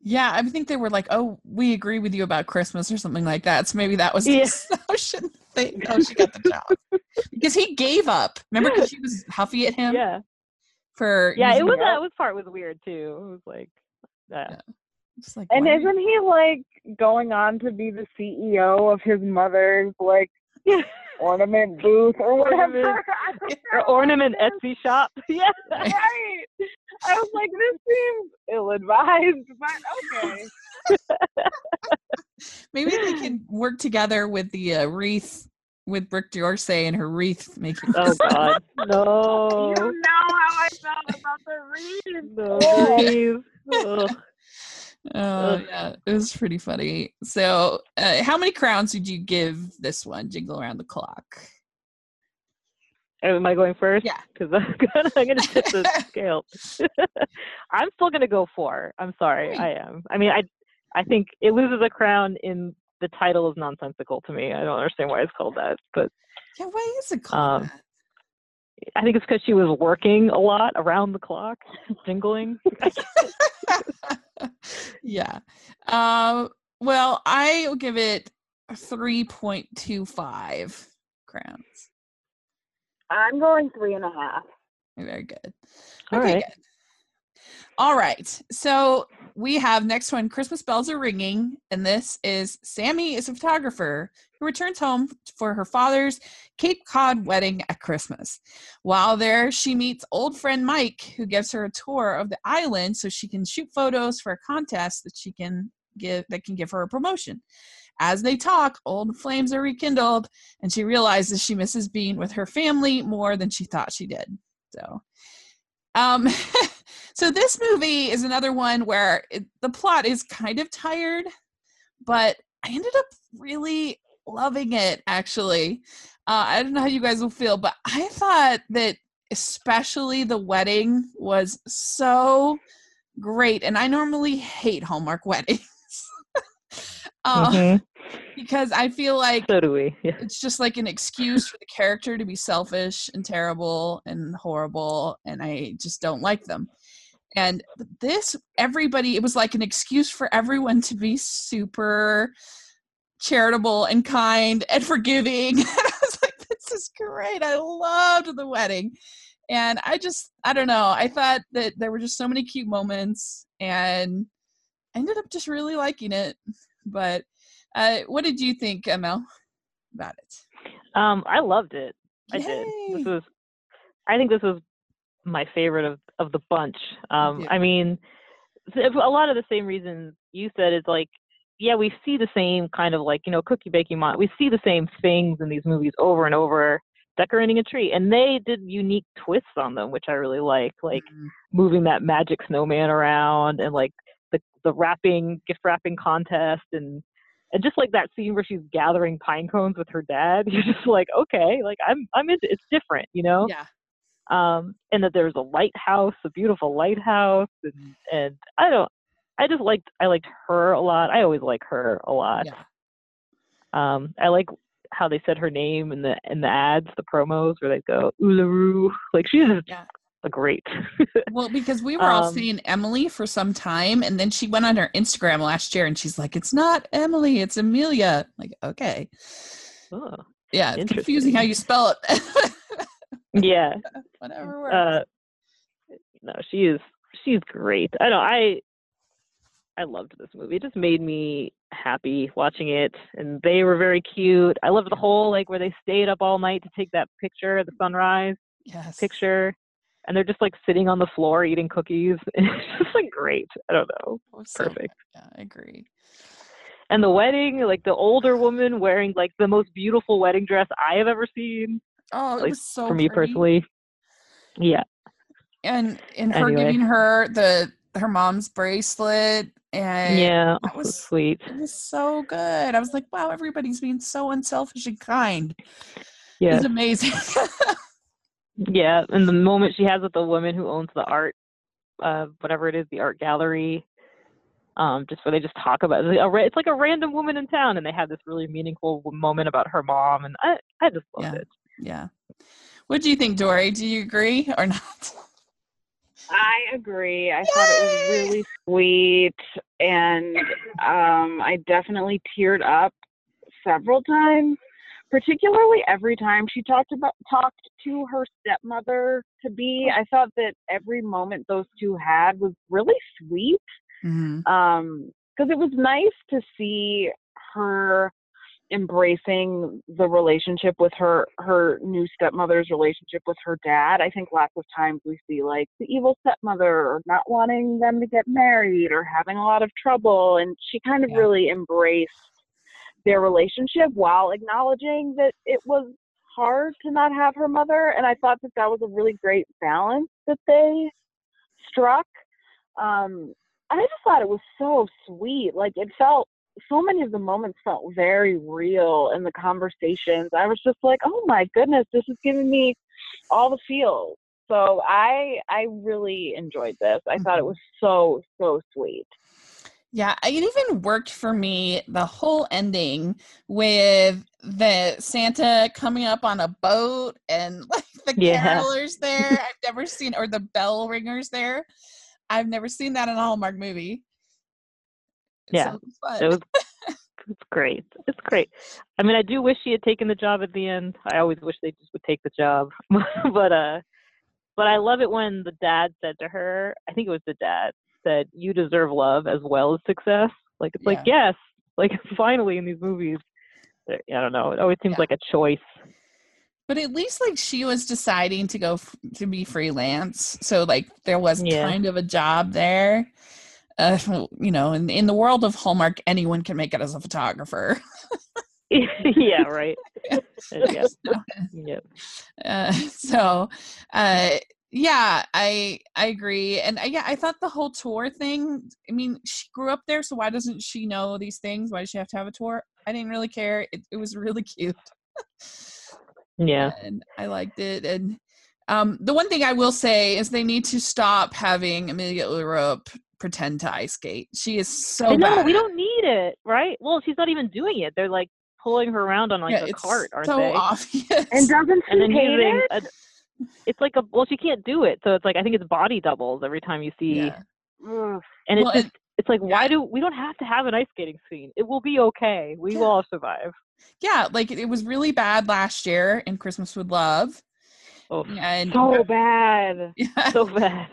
Yeah, I think they were like, oh, we agree with you about Christmas or something like that. So maybe that was yeah. the notion they, oh, she got the job. Because he gave up. Remember, because she was huffy at him? Yeah. For Yeah, it was, that was part was weird, too. It was like, uh, yeah. Just like and isn't he, like, going on to be the C E O of his mother's, like, ornament booth or whatever, or ornament Etsy shop? Yeah, right. I was like, this seems ill-advised, but okay. Maybe they can work together with the uh, wreath with Brooke D'Orsay and her wreath making. Oh God, no! You know how I felt about the wreath. No, oh. oh. Oh yeah, it was pretty funny. So uh, how many crowns would you give this one, Jingle Around the Clock? Am I going first? Yeah, because I'm gonna, I'm gonna tip the scale. I'm still gonna go four. I'm sorry, right. I am. I mean, I I think it loses a crown in the title is nonsensical to me. I don't understand why it's called that. But yeah, why is it called um, that? I think it's because she was working a lot around the clock, jingling. Yeah. Um, well, I will give it three point two five crowns. I'm going three and a half. Very good. All okay, right. Good. All right. So we have next one, Christmas Bells Are Ringing. And this is Sammy is a photographer who returns home for her father's Cape Cod wedding at Christmas. While there, she meets old friend Mike, who gives her a tour of the island so she can shoot photos for a contest that she can give that can give her a promotion. As they talk, old flames are rekindled, and she realizes she misses being with her family more than she thought she did. So, um, so this movie is another one where it, the plot is kind of tired, but I ended up really loving it, actually. Uh, I don't know how you guys will feel, but I thought that especially the wedding was so great. And I normally hate Hallmark weddings. Um, mm-hmm. Because I feel like so do we. Yeah. It's just like an excuse for the character to be selfish and terrible and horrible, and I just don't like them. And this, everybody, it was like an excuse for everyone to be super charitable and kind and forgiving. And I was like, this is great. I loved the wedding. And I just, I don't know. I thought that there were just so many cute moments, and I ended up just really liking it. But uh, what did you think, Mel, about it? Um, I loved it. Yay. I did. This was, I think this was my favorite of, of the bunch. Um, yeah. I mean, a lot of the same reasons you said is like, yeah, we see the same kind of like, you know, cookie baking model. We see the same things in these movies over and over, decorating a tree. And they did unique twists on them, which I really liked, like mm-hmm. moving that magic snowman around and like, The, the wrapping, gift wrapping contest, and and just like that scene where she's gathering pine cones with her dad, you're just like, okay, like I'm I'm into, it's different, you know? Yeah. Um, and that there's a lighthouse, a beautiful lighthouse, and and I don't, I just liked I liked her a lot. I always like her a lot. Yeah. Um, I like how they said her name in the in the ads, the promos where they go Uluru, like she's just. Yeah. Great. Well, because we were um, all seeing Emily for some time, and then she went on her Instagram last year and she's like, it's not Emily, it's Amelia. I'm like, okay. Oh, yeah, it's confusing how you spell it. Yeah. Whatever works. Uh, no, she is she's great. I know I I loved this movie. It just made me happy watching it, and they were very cute. I loved the whole like where they stayed up all night to take that picture of the sunrise. Yes. Picture. And they're just like sitting on the floor eating cookies. It's just like great. I don't know. Perfect. Yeah, I agree. And the wedding, like the older woman wearing like the most beautiful wedding dress I have ever seen. Oh, it like, was so for me pretty. Personally. Yeah. And and her anyway. Giving her the her mom's bracelet, and yeah, that was so sweet. It was so good. I was like, wow, everybody's being so unselfish and kind. Yeah, it's amazing. Yeah, and the moment she has with the woman who owns the art, uh, whatever it is, the art gallery, um, just where they just talk about it. It's like, a, it's like a random woman in town, and they have this really meaningful moment about her mom, and I, I just loved yeah. it. Yeah. What do you think, Dory? Do you agree or not? I agree. I Yay! Thought it was really sweet, and um, I definitely teared up several times. Particularly every time she talked about talked to her stepmother to be, I thought that every moment those two had was really sweet. Mm-hmm. Um, 'cause it was nice to see her embracing the relationship with her, her new stepmother's relationship with her dad. I think lots of times we see like the evil stepmother or not wanting them to get married or having a lot of trouble. And she kind of yeah. really embraced their relationship while acknowledging that it was hard to not have her mother. And I thought that that was a really great balance that they struck. Um, and I just thought it was so sweet. Like it felt, so many of the moments felt very real in the conversations. I was just like, oh my goodness, this is giving me all the feels. So I, I really enjoyed this. I thought it was so, so sweet. Yeah, it even worked for me, the whole ending with the Santa coming up on a boat and like the yeah. carolers there. I've never seen, or the bell ringers there. I've never seen that in a Hallmark movie. Yeah, so fun. It was, it's great. It's great. I mean, I do wish she had taken the job at the end. I always wish they just would take the job. but uh, But I love it when the dad said to her, I think it was the dad, that you deserve love as well as success. Like, it's yeah. like, yes, like finally in these movies, I don't know. It always seems yeah. like a choice. But at least like she was deciding to go f- to be freelance. So like there was yeah. kind of a job there. uh, you know, in, in the world of Hallmark, anyone can make it as a photographer. Yeah, right. Yeah. Yep. Uh, so, uh, yeah, I I agree. And I, yeah, I thought the whole tour thing, I mean, she grew up there, so why doesn't she know these things? Why does she have to have a tour? I didn't really care. It, it was really cute. Yeah. And I liked it. And um, the one thing I will say is they need to stop having Amelia Earp pretend to ice skate. She is so No, bad. We don't need it, right? Well, she's not even doing it. They're like pulling her around on like yeah, a cart, aren't so they? It's so obvious. And doesn't she and then hate it? A, it's like a, well, she can't do it. So it's like, I think it's body doubles every time you see. Yeah. And it's well, just, it, it's like, why do, we don't have to have an ice skating scene. It will be okay. We yeah. will all survive. Yeah, like it was really bad last year in Christmas with Love. Oh, and, so bad. Yeah. So bad.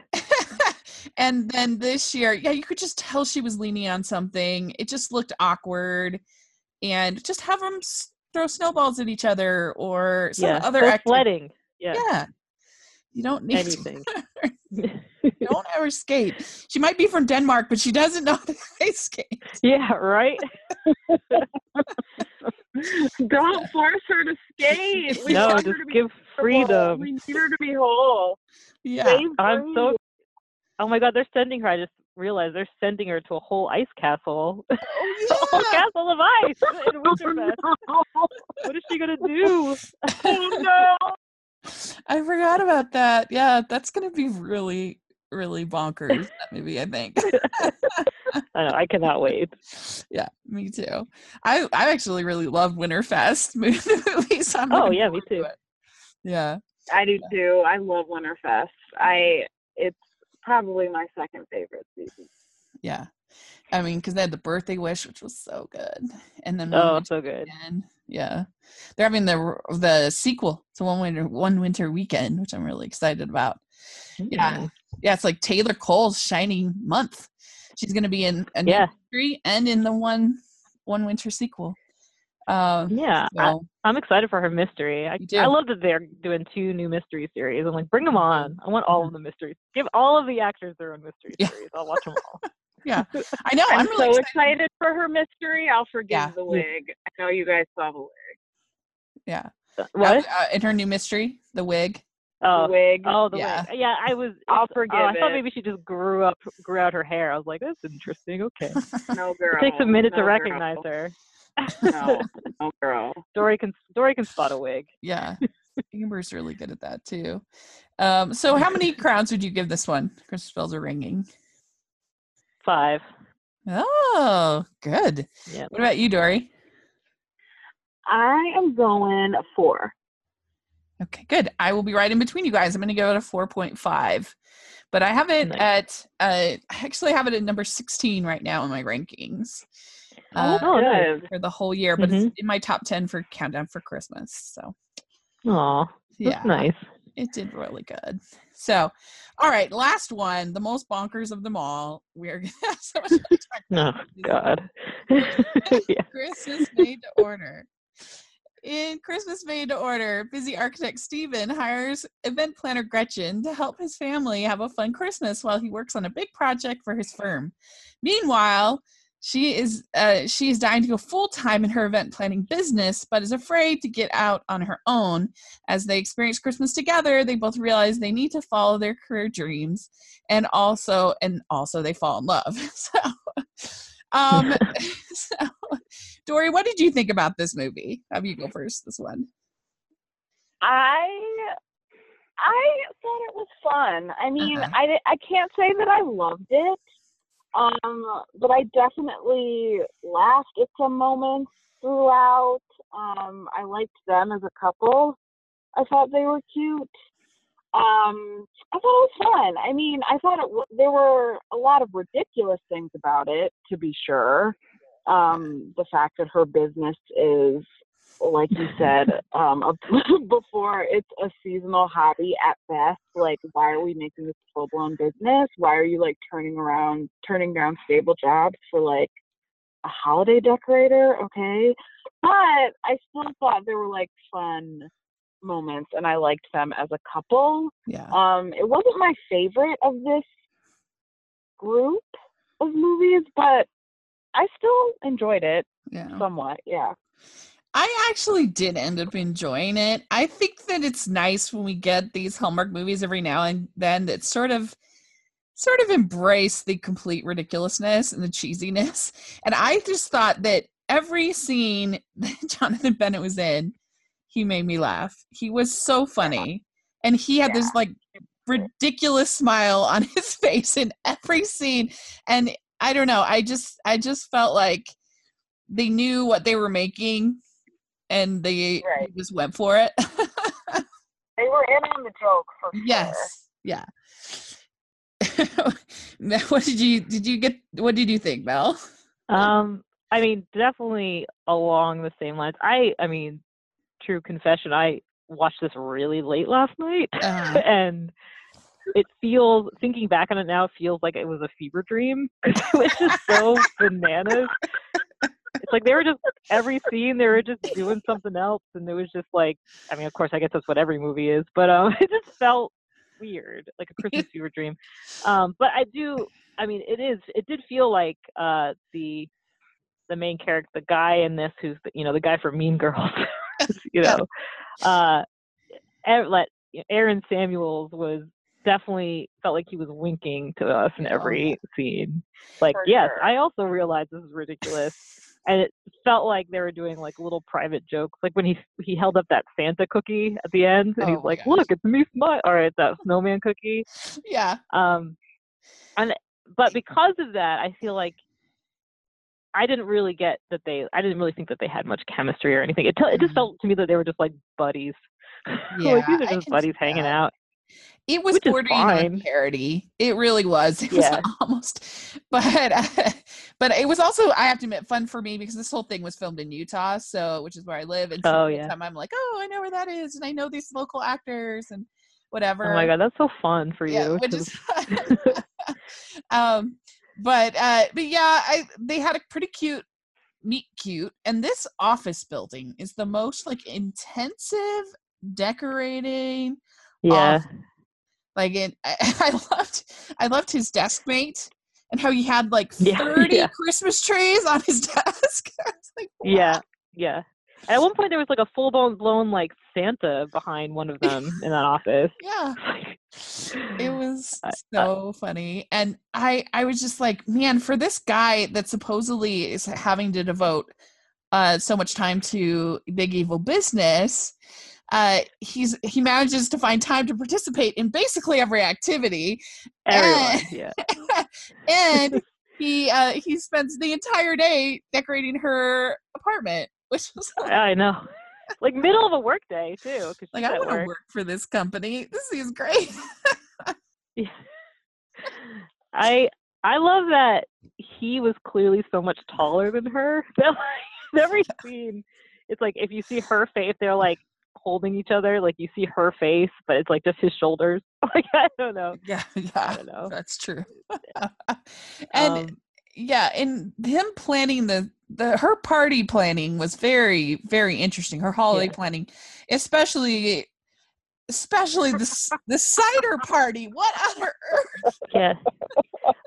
And then this year, yeah, you could just tell she was leaning on something. It just looked awkward. And just have them throw snowballs at each other or some yeah, other activity. Sledding. Yeah. Yeah. You don't need anything. Don't ever skate. She might be from Denmark, but she doesn't know how to ice skate. Yeah, right? Don't force her to skate. We no, want just her to give freedom. We need her to be whole. Yeah. Save I'm free. So Oh my god, they're sending her. I just realized they're sending her to a whole ice castle. Oh, yeah. A whole castle of ice in Winterfest. Oh, no. What is she going to do? Oh no. I forgot about that. Yeah, that's going to be really, really bonkers, that movie, I think. I know, I cannot wait. Yeah, me too. I I actually really love Winterfest movies. Oh, yeah, me too. Yeah. I do too. I love Winterfest. I it's probably my second favorite season. Yeah. I mean, because they had the birthday wish, which was so good. And then oh, so good. Weekend. Yeah, they're having the the sequel to One Winter One Winter Weekend, which I'm really excited about. Mm-hmm. Yeah, yeah, it's like Taylor Cole's shining month. She's going to be in a yeah. mystery and in the one one winter sequel. Um, yeah, so. I, I'm excited for her mystery. I, I love that they're doing two new mystery series. I'm like, bring them on! I want all of the mysteries. Give all of the actors their own mystery yeah. series. I'll watch them all. Yeah, I know. I'm, I'm really so excited. excited for her mystery. I'll forgive yeah. the wig. I know you guys saw the wig. Yeah. What? Uh, in her new mystery, the wig. Oh, the wig. Oh, the yeah. wig. Yeah, I was. I'll forgive oh, I it. thought maybe she just grew up, grew out her hair. I was like, that's interesting. Okay. No girl. It takes a minute no to recognize girl. her. no, no girl. Dory can Dory can spot a wig. Yeah. Amber's really good at that too. Um, so, how many crowns would you give this one? Christmas Bells Are Ringing. Five. Oh, good. Yep. What about you, Dory? I am going a four. Okay, good. I will be right in between you guys. I'm going to go at a four point five. But I have it nice. at, uh, I actually have it at number sixteen right now in my rankings. Uh, oh, good. For the whole year. But mm-hmm. it's in my top ten for Countdown for Christmas. So. Aw, yeah. Nice. It did really good. So, all right, last one, the most bonkers of them all. We're going to have so much to talk about. Oh, God. Yeah. Christmas Made to Order. In Christmas Made to Order, busy architect Stephen hires event planner Gretchen to help his family have a fun Christmas while he works on a big project for his firm. Meanwhile, she is uh, she is dying to go full-time in her event planning business, but is afraid to get out on her own. As they experience Christmas together, they both realize they need to follow their career dreams, and also and also they fall in love. So, um, so Dory, what did you think about this movie? Have you go first, this one. I I thought it was fun. I mean, uh-huh. I, I can't say that I loved it. Um, but I definitely laughed at some moments throughout. Um, I liked them as a couple. I thought they were cute. Um, I thought it was fun. I mean, I thought it w- there were a lot of ridiculous things about it, to be sure. Um, the fact that her business is, like you said um, before, it's a seasonal hobby at best. Like, why are we making this full-blown business? Why are you, like, turning around, turning down stable jobs for, like, a holiday decorator? Okay. But I still thought there were, like, fun moments, and I liked them as a couple. Yeah. Um, it wasn't my favorite of this group. of movies, but I still enjoyed it yeah. somewhat. Yeah. I actually did end up enjoying it. I think that it's nice when we get these Hallmark movies every now and then that sort of sort of embrace the complete ridiculousness and the cheesiness. And I just thought that every scene that Jonathan Bennett was in, he made me laugh. He was so funny. And he had yeah. this like ridiculous smile on his face in every scene. And I don't know, I just I just felt like they knew what they were making and they, right. they just went for it. They were in on the joke for sure. Yes. Yeah. What did you did you get what did you think, Mel? Um, I mean, definitely along the same lines. I I mean, true confession, I watched this really late last night uh-huh. and it feels, thinking back on it now, it feels like it was a fever dream because it was just so bananas. It's like they were just, every scene they were just doing something else, and it was just like, I mean, of course I guess that's what every movie is, but um, it just felt weird, like a Christmas fever dream. Um, but I do, I mean, it is, it did feel like uh, the the main character, the guy in this, who's the, you know, the guy from Mean Girls, you know, uh, Aaron Samuels was definitely felt like he was winking to us in every scene. Like, For yes, sure. I also realized this is ridiculous. And it felt like they were doing like little private jokes, like when he he held up that Santa cookie at the end, and oh he's like, gosh. "Look, it's me, smut." All right, that snowman cookie. Yeah. Um, and but because of that, I feel like I didn't really get that they. I didn't really think that they had much chemistry or anything. It t- it just felt to me that they were just like buddies. Yeah, like, these are just buddies hanging out. It was bordering on parody. It really was. It yeah. was almost, but uh, but it was also, I have to admit, fun for me because this whole thing was filmed in Utah, so which is where I live. And so oh, yeah. time I'm like, oh, I know where that is, and I know these local actors and whatever. Oh my god, that's so fun for yeah, you. Which is fun. um, but uh, but yeah, I they had a pretty cute meet cute, and this office building is the most like intensive decorating. Yeah. Off. Like it, I, I loved, I loved his desk mate and how he had like thirty yeah, yeah. Christmas trees on his desk. I was like, wow. Yeah, yeah. At one point, there was like a full blown blown like Santa behind one of them in that office. Yeah, it was so uh, funny, and I, I was just like, man, for this guy that supposedly is having to devote uh, so much time to big evil business. Uh, he's he manages to find time to participate in basically every activity. Everyone, and, yeah. and he uh, he spends the entire day decorating her apartment, which was like, I know, like middle of a work day too. Like, I want to work. work for this company. This is great. yeah. I I love that he was clearly so much taller than her. That like, in every scene, it's like if you see her face, they're like. Holding each other, like you see her face, but it's like just his shoulders. Like I don't know. Yeah, yeah, I don't know. That's true. and um, yeah, and him planning the the her party planning was very very interesting. Her holiday yeah. planning, especially especially the the cider party. What on earth? Yeah.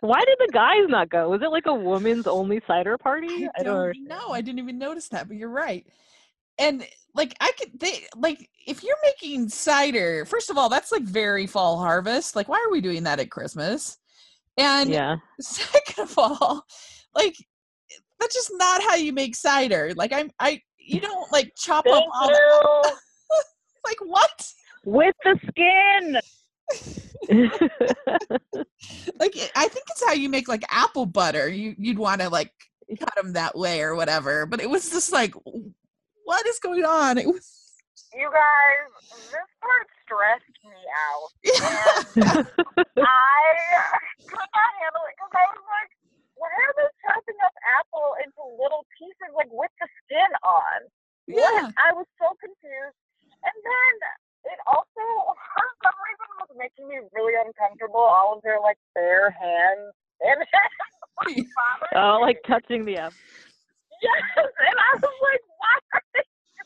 Why did the guys not go? Was it like a woman's only cider party? I don't, I don't know. I didn't even notice that, but you're right. And like I could, they like if you're making cider, first of all, that's like very fall harvest. Like, why are we doing that at Christmas? And yeah. second of all, like that's just not how you make cider. Like I'm, I you don't like chop Thank up all. The, like what? With the skin. Like I think it's how you make like apple butter. You you'd want to like cut them that way or whatever. But it was just like. What is going on? It was... You guys, this part stressed me out. I could not handle it because I was like, why are they chopping up apple into little pieces, like with the skin on? Yeah. What? I was so confused. And then it also, for some reason, was making me really uncomfortable. All of their, like, bare hands. And then, oh, like touching the apple. Yes, and I was like, why are they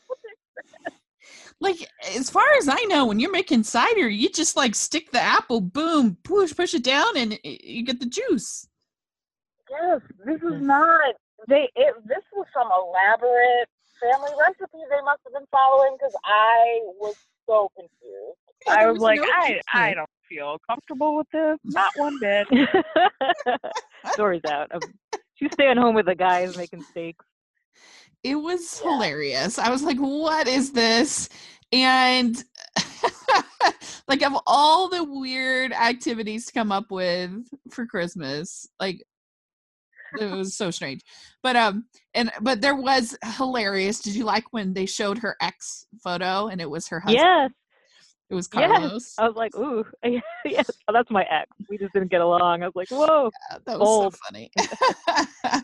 doing this? Like, as far as I know, when you're making cider, you just, like, stick the apple, boom, push, push it down, and it, you get the juice. Yes, this is not. They. It, this was some elaborate family recipe they must have been following, because I was so confused. Yeah, I was like, no I, I don't feel comfortable with this. Not one bit. Dory's out. She's staying home with the guys making steaks. It was hilarious. I was like, what is this? And like, of all the weird activities to come up with for Christmas, like, it was so strange. But um and but there was hilarious. Did you like when they showed her ex photo and it was her husband? Yes. It was Carlos. Yes. I was like, ooh, yes, oh, that's my ex. We just didn't get along. I was like, whoa. Yeah, that was bold. So funny.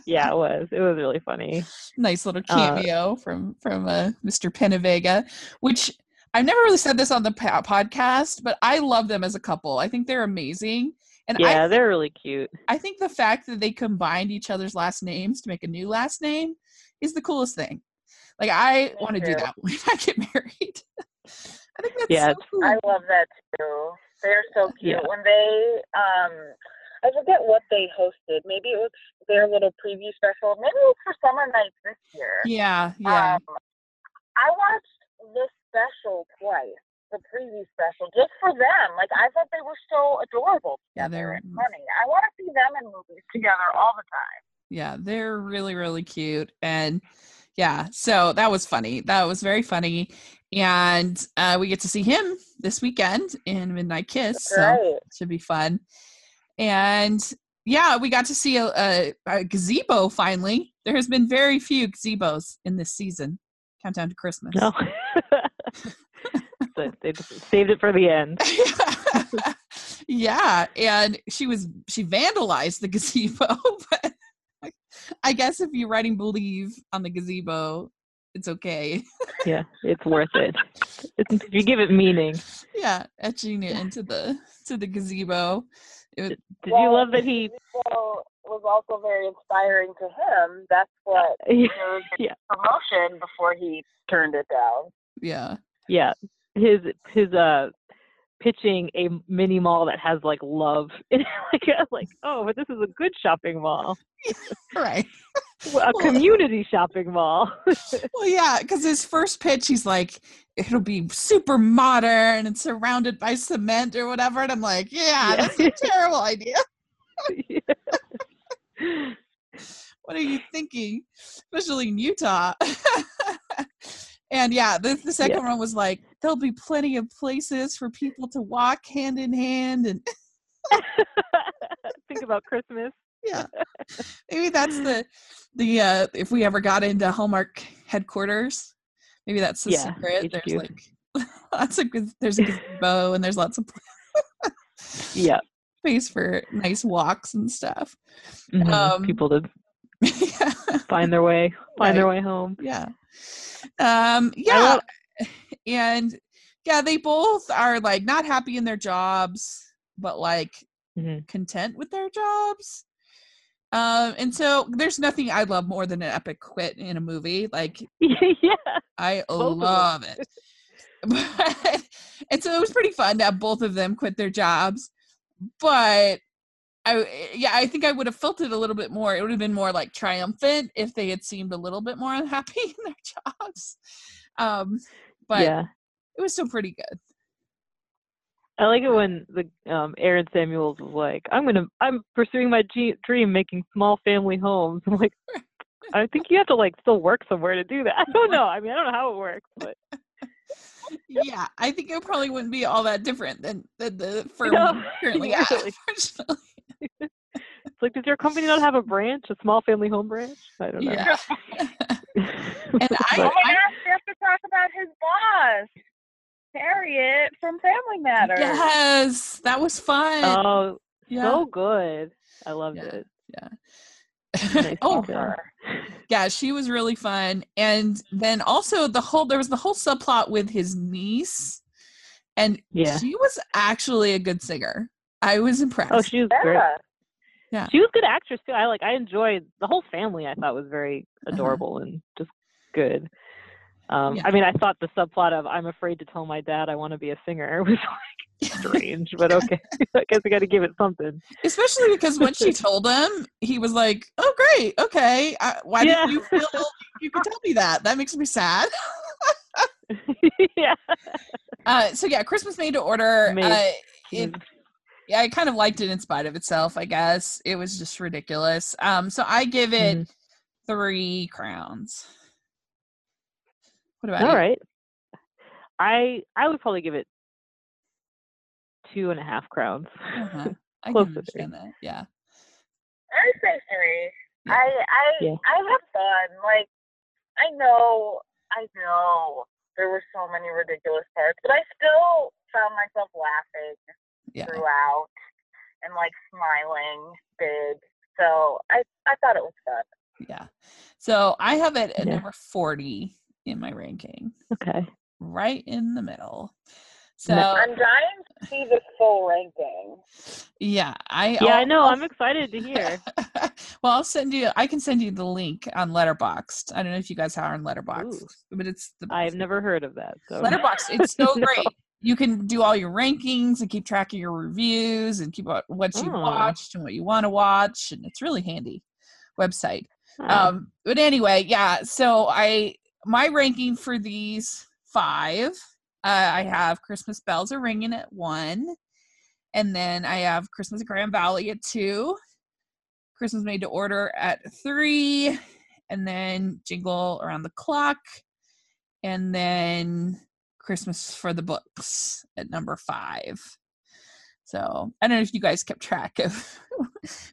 Yeah, it was. It was really funny. Nice little cameo uh, from from uh, Mister Penavega, which I've never really said this on the po- podcast, but I love them as a couple. I think they're amazing. And yeah, th- they're really cute. I think the fact that they combined each other's last names to make a new last name is the coolest thing. Like, I want to do that when I get married. I think that's yeah. so cool. I love that too. They're so cute. Yeah. When they, um, I forget what they hosted. Maybe it was their little preview special. Maybe it was for summer nights this year. Yeah, yeah. Um, I watched this special twice. The preview special, just for them. Like, I thought they were so adorable together yeah, and funny. I want to see them in movies together all the time. Yeah, they're really, really cute. And yeah, so that was funny. That was very funny. And uh, we get to see him this weekend in Midnight Kiss. That's so right. It should be fun. And yeah, we got to see a, a, a gazebo finally. There has been very few gazebos in this season. Countdown to Christmas. No. It. They just saved it for the end. Yeah, and she was she vandalized the gazebo, but I guess if you're writing "believe" on the gazebo, it's okay. Yeah, it's worth it. It's, you give it meaning. Yeah, etching it into the to the gazebo. It was, did did well, you love that he was also very inspiring to him? That's what he was yeah. promotion before he turned it down. Yeah. Yeah, his his uh pitching a mini mall that has like love in it. Like, I was like, oh, but this is a good shopping mall, right? A well, community shopping mall. Well, yeah, because his first pitch, he's like, it'll be super modern and surrounded by cement or whatever, and I'm like, yeah, yeah. that's a terrible idea. Yeah. What are you thinking, especially in Utah? And yeah, the, the second yeah. one was like, there'll be plenty of places for people to walk hand in hand and think about Christmas. Yeah, maybe that's the the uh, if we ever got into Hallmark headquarters, maybe that's the yeah, secret. There's cute. Like lots of there's a gazebo and there's lots of yeah space for nice walks and stuff. Mm-hmm. Um, people to yeah. find their way, find right. their way home. Yeah. um yeah and yeah they both are like not happy in their jobs but like mm-hmm. content with their jobs, um and so there's nothing I love more than an epic quit in a movie, like yeah I love it. But, and so it was pretty fun that both of them quit their jobs, but I, yeah, I think I would have felt it a little bit more. It would have been more like triumphant if they had seemed a little bit more unhappy in their jobs. Um, but yeah. It was still pretty good. I like it when the um, Aaron Samuels was like, "I'm gonna, I'm pursuing my g- dream, making small family homes." I'm like, I think you have to like still work somewhere to do that. I don't know. I mean, I don't know how it works, but yeah, I think it probably wouldn't be all that different than, than the firm no, currently at, unfortunately. It's like, does your company not have a branch, a small family home branch? I don't know. Yeah. And I, oh my gosh, we have to talk about his boss, Harriet from Family Matters. Yes, that was fun. Oh, yeah. So good. I loved yeah, it. Yeah. Nice oh, her. Yeah, she was really fun. And then also the whole there was the whole subplot with his niece, and yeah. she was actually a good singer. I was impressed. Oh, she was yeah. great. Yeah. She was a good actress too. I like I enjoyed the whole family. I thought was very adorable uh-huh. and just good. Um, yeah. I mean, I thought the subplot of I'm afraid to tell my dad I want to be a singer was like strange, but okay. I guess I got to give it something. Especially because when she told him, he was like, oh, great. Okay. I, why yeah. did you feel you could tell me that? That makes me sad. yeah. Uh, so yeah, Christmas Made to Order. Uh, it, yeah, I kind of liked it in spite of itself, I guess. It was just ridiculous. Um, so I give it mm. three crowns. What about All you? right. I I would probably give it two and a half crowns. Uh-huh. I Close can understand that. Yeah. I would say three. Yeah. I I yeah. I had fun. Like I know I know there were so many ridiculous parts, but I still found myself laughing yeah. throughout and like smiling big. So I, I thought it was fun. Yeah. So I have it at yeah. number forty. In my ranking. Okay. Right in the middle. So I'm dying to see the full ranking. Yeah. I Yeah, I'll, I know. I'll, I'm excited to hear. Well, I'll send you I can send you the link on Letterboxd. I don't know if you guys are on Letterboxd. Ooh. But it's the I've never heard of that. So. Letterboxd. It's so no. great. You can do all your rankings and keep track of your reviews and keep out what you oh. watched and what you want to watch, and it's really handy website. Oh. Um but anyway, yeah. So I My ranking for these five, uh, I have Christmas Bells Are Ringing at one, and then I have Christmas at Grand Valley at two, Christmas Made to Order at three, and then Jingle Around the Clock, and then Christmas for the Books at number five. So I don't know if you guys kept track of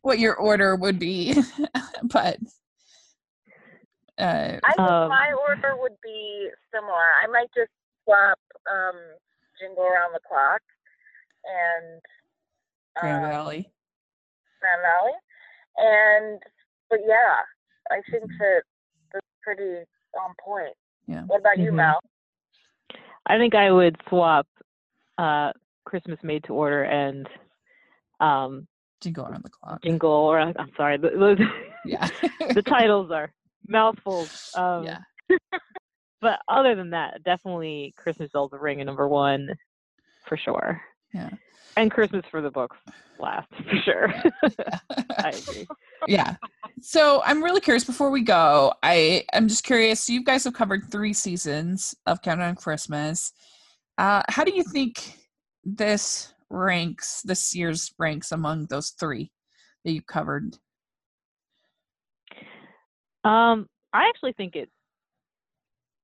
what your order would be, but... Uh, I think um, my order would be similar. I might just swap um, Jingle Around the Clock and um, Grand Valley. Grand Valley, and but yeah, I think that that's pretty on point. Yeah. What about mm-hmm. you, Mel? I think I would swap uh, Christmas Made to Order and um, Jingle Around the Clock. Jingle, or I'm sorry, those yeah. the titles are. Mouthfuls. Um, yeah. But other than that, definitely Christmas Bells Are Ringing number one for sure. Yeah. And Christmas for the Books last for sure. Yeah. I agree. Yeah. So I'm really curious before we go. I, I'm just curious. So you guys have covered three seasons of Countdown to Christmas. Uh, how do you think this ranks, this year's ranks among those three that you covered? Um, I actually think it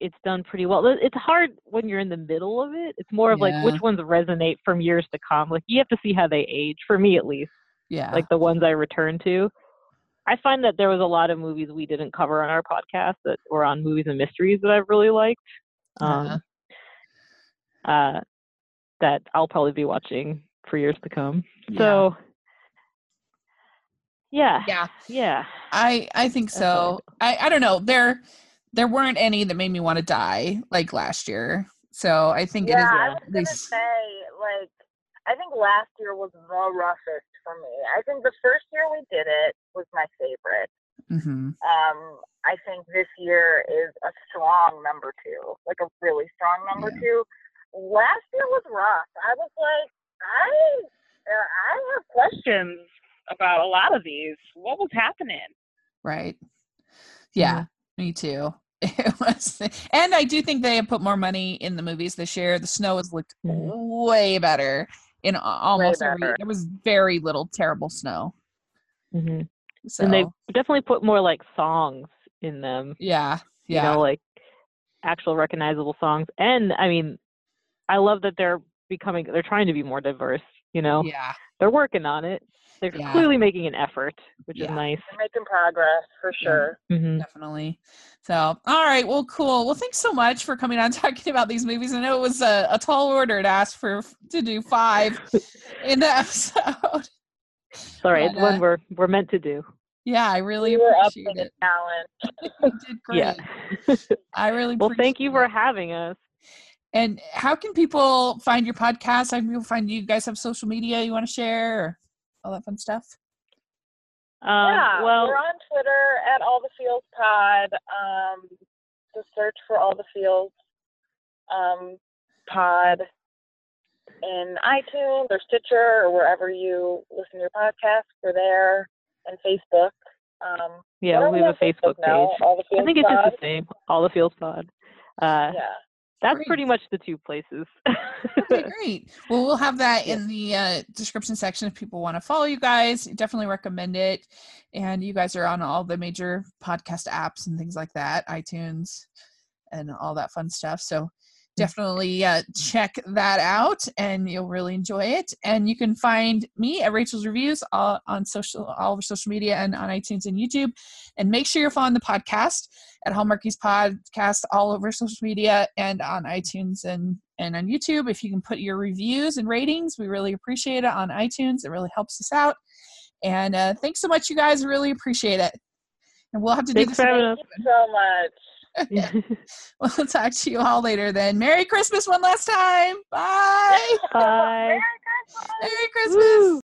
it's done pretty well. It's hard when you're in the middle of it. It's more of yeah. like which ones resonate from years to come. Like you have to see how they age, for me at least. Yeah. Like the ones I return to. I find that there was a lot of movies we didn't cover on our podcast that were on Movies and Mysteries that I've really liked. Um, uh-huh. uh, that I'll probably be watching for years to come. Yeah. So Yeah. Yeah. Yeah. I, I think so. I, I don't know. There there weren't any that made me want to die like last year. So I think yeah, it is. Yeah, I was going to say, like, I think last year was the roughest for me. I think the first year we did it was my favorite. Mm-hmm. Um, I think this year is a strong number two, like a really strong number yeah. two. Last year was rough. I was like, I, uh, I have questions about a lot of these. What was happening? Right. Yeah, mm-hmm. me too. It was, and I do think they have put more money in the movies this year. The snow has looked mm-hmm. way better in almost better. every. There was very little terrible snow. Mm-hmm. So. And they definitely put more like songs in them. Yeah, yeah. You know, like actual recognizable songs. And I mean, I love that they're becoming. They're trying to be more diverse. You know. Yeah. They're working on it. They're yeah. clearly making an effort, which yeah. is nice. They're making progress, for sure. Mm-hmm. Definitely. So, all right. Well, cool. Well, thanks so much for coming on and talking about these movies. I know it was a, a tall order to ask for to do five in the episode. Sorry, but, it's uh, one we're we're meant to do. Yeah, I really we appreciate were up it. Talent. You did great. Yeah. I really well. Thank you it. for having us. And how can people find your podcast? How can people find you? You guys have social media you want to share? Or? All that fun stuff. Um, yeah, well, we're on Twitter at All the Feels Pod. Um, So search for All the Feels um, pod in iTunes or Stitcher or wherever you listen to your podcast. We're there, and Facebook. Um, yeah, we have a Facebook, Facebook page. Now, I think it's pod. Just the same. All the Feels pod. Uh, yeah. That's great. Pretty much the two places. Okay, great. Well, we'll have that in the uh, description section if people want to follow you guys. Definitely recommend it. And you guys are on all the major podcast apps and things like that, iTunes and all that fun stuff. So definitely uh, check that out and you'll really enjoy it. And you can find me at Rachel's Reviews all on social, all over social media and on iTunes and YouTube. And make sure you're following the podcast at Hallmarkies Podcast all over social media and on iTunes and, and on YouTube. If you can put your reviews and ratings, we really appreciate it on iTunes. It really helps us out. And uh, thanks so much, you guys. Really appreciate it. And we'll have to thanks do this. Thank you so much. Okay. We'll talk to you all later then. Merry Christmas one last time. Bye. Bye. Merry Christmas. Merry Christmas. Woo.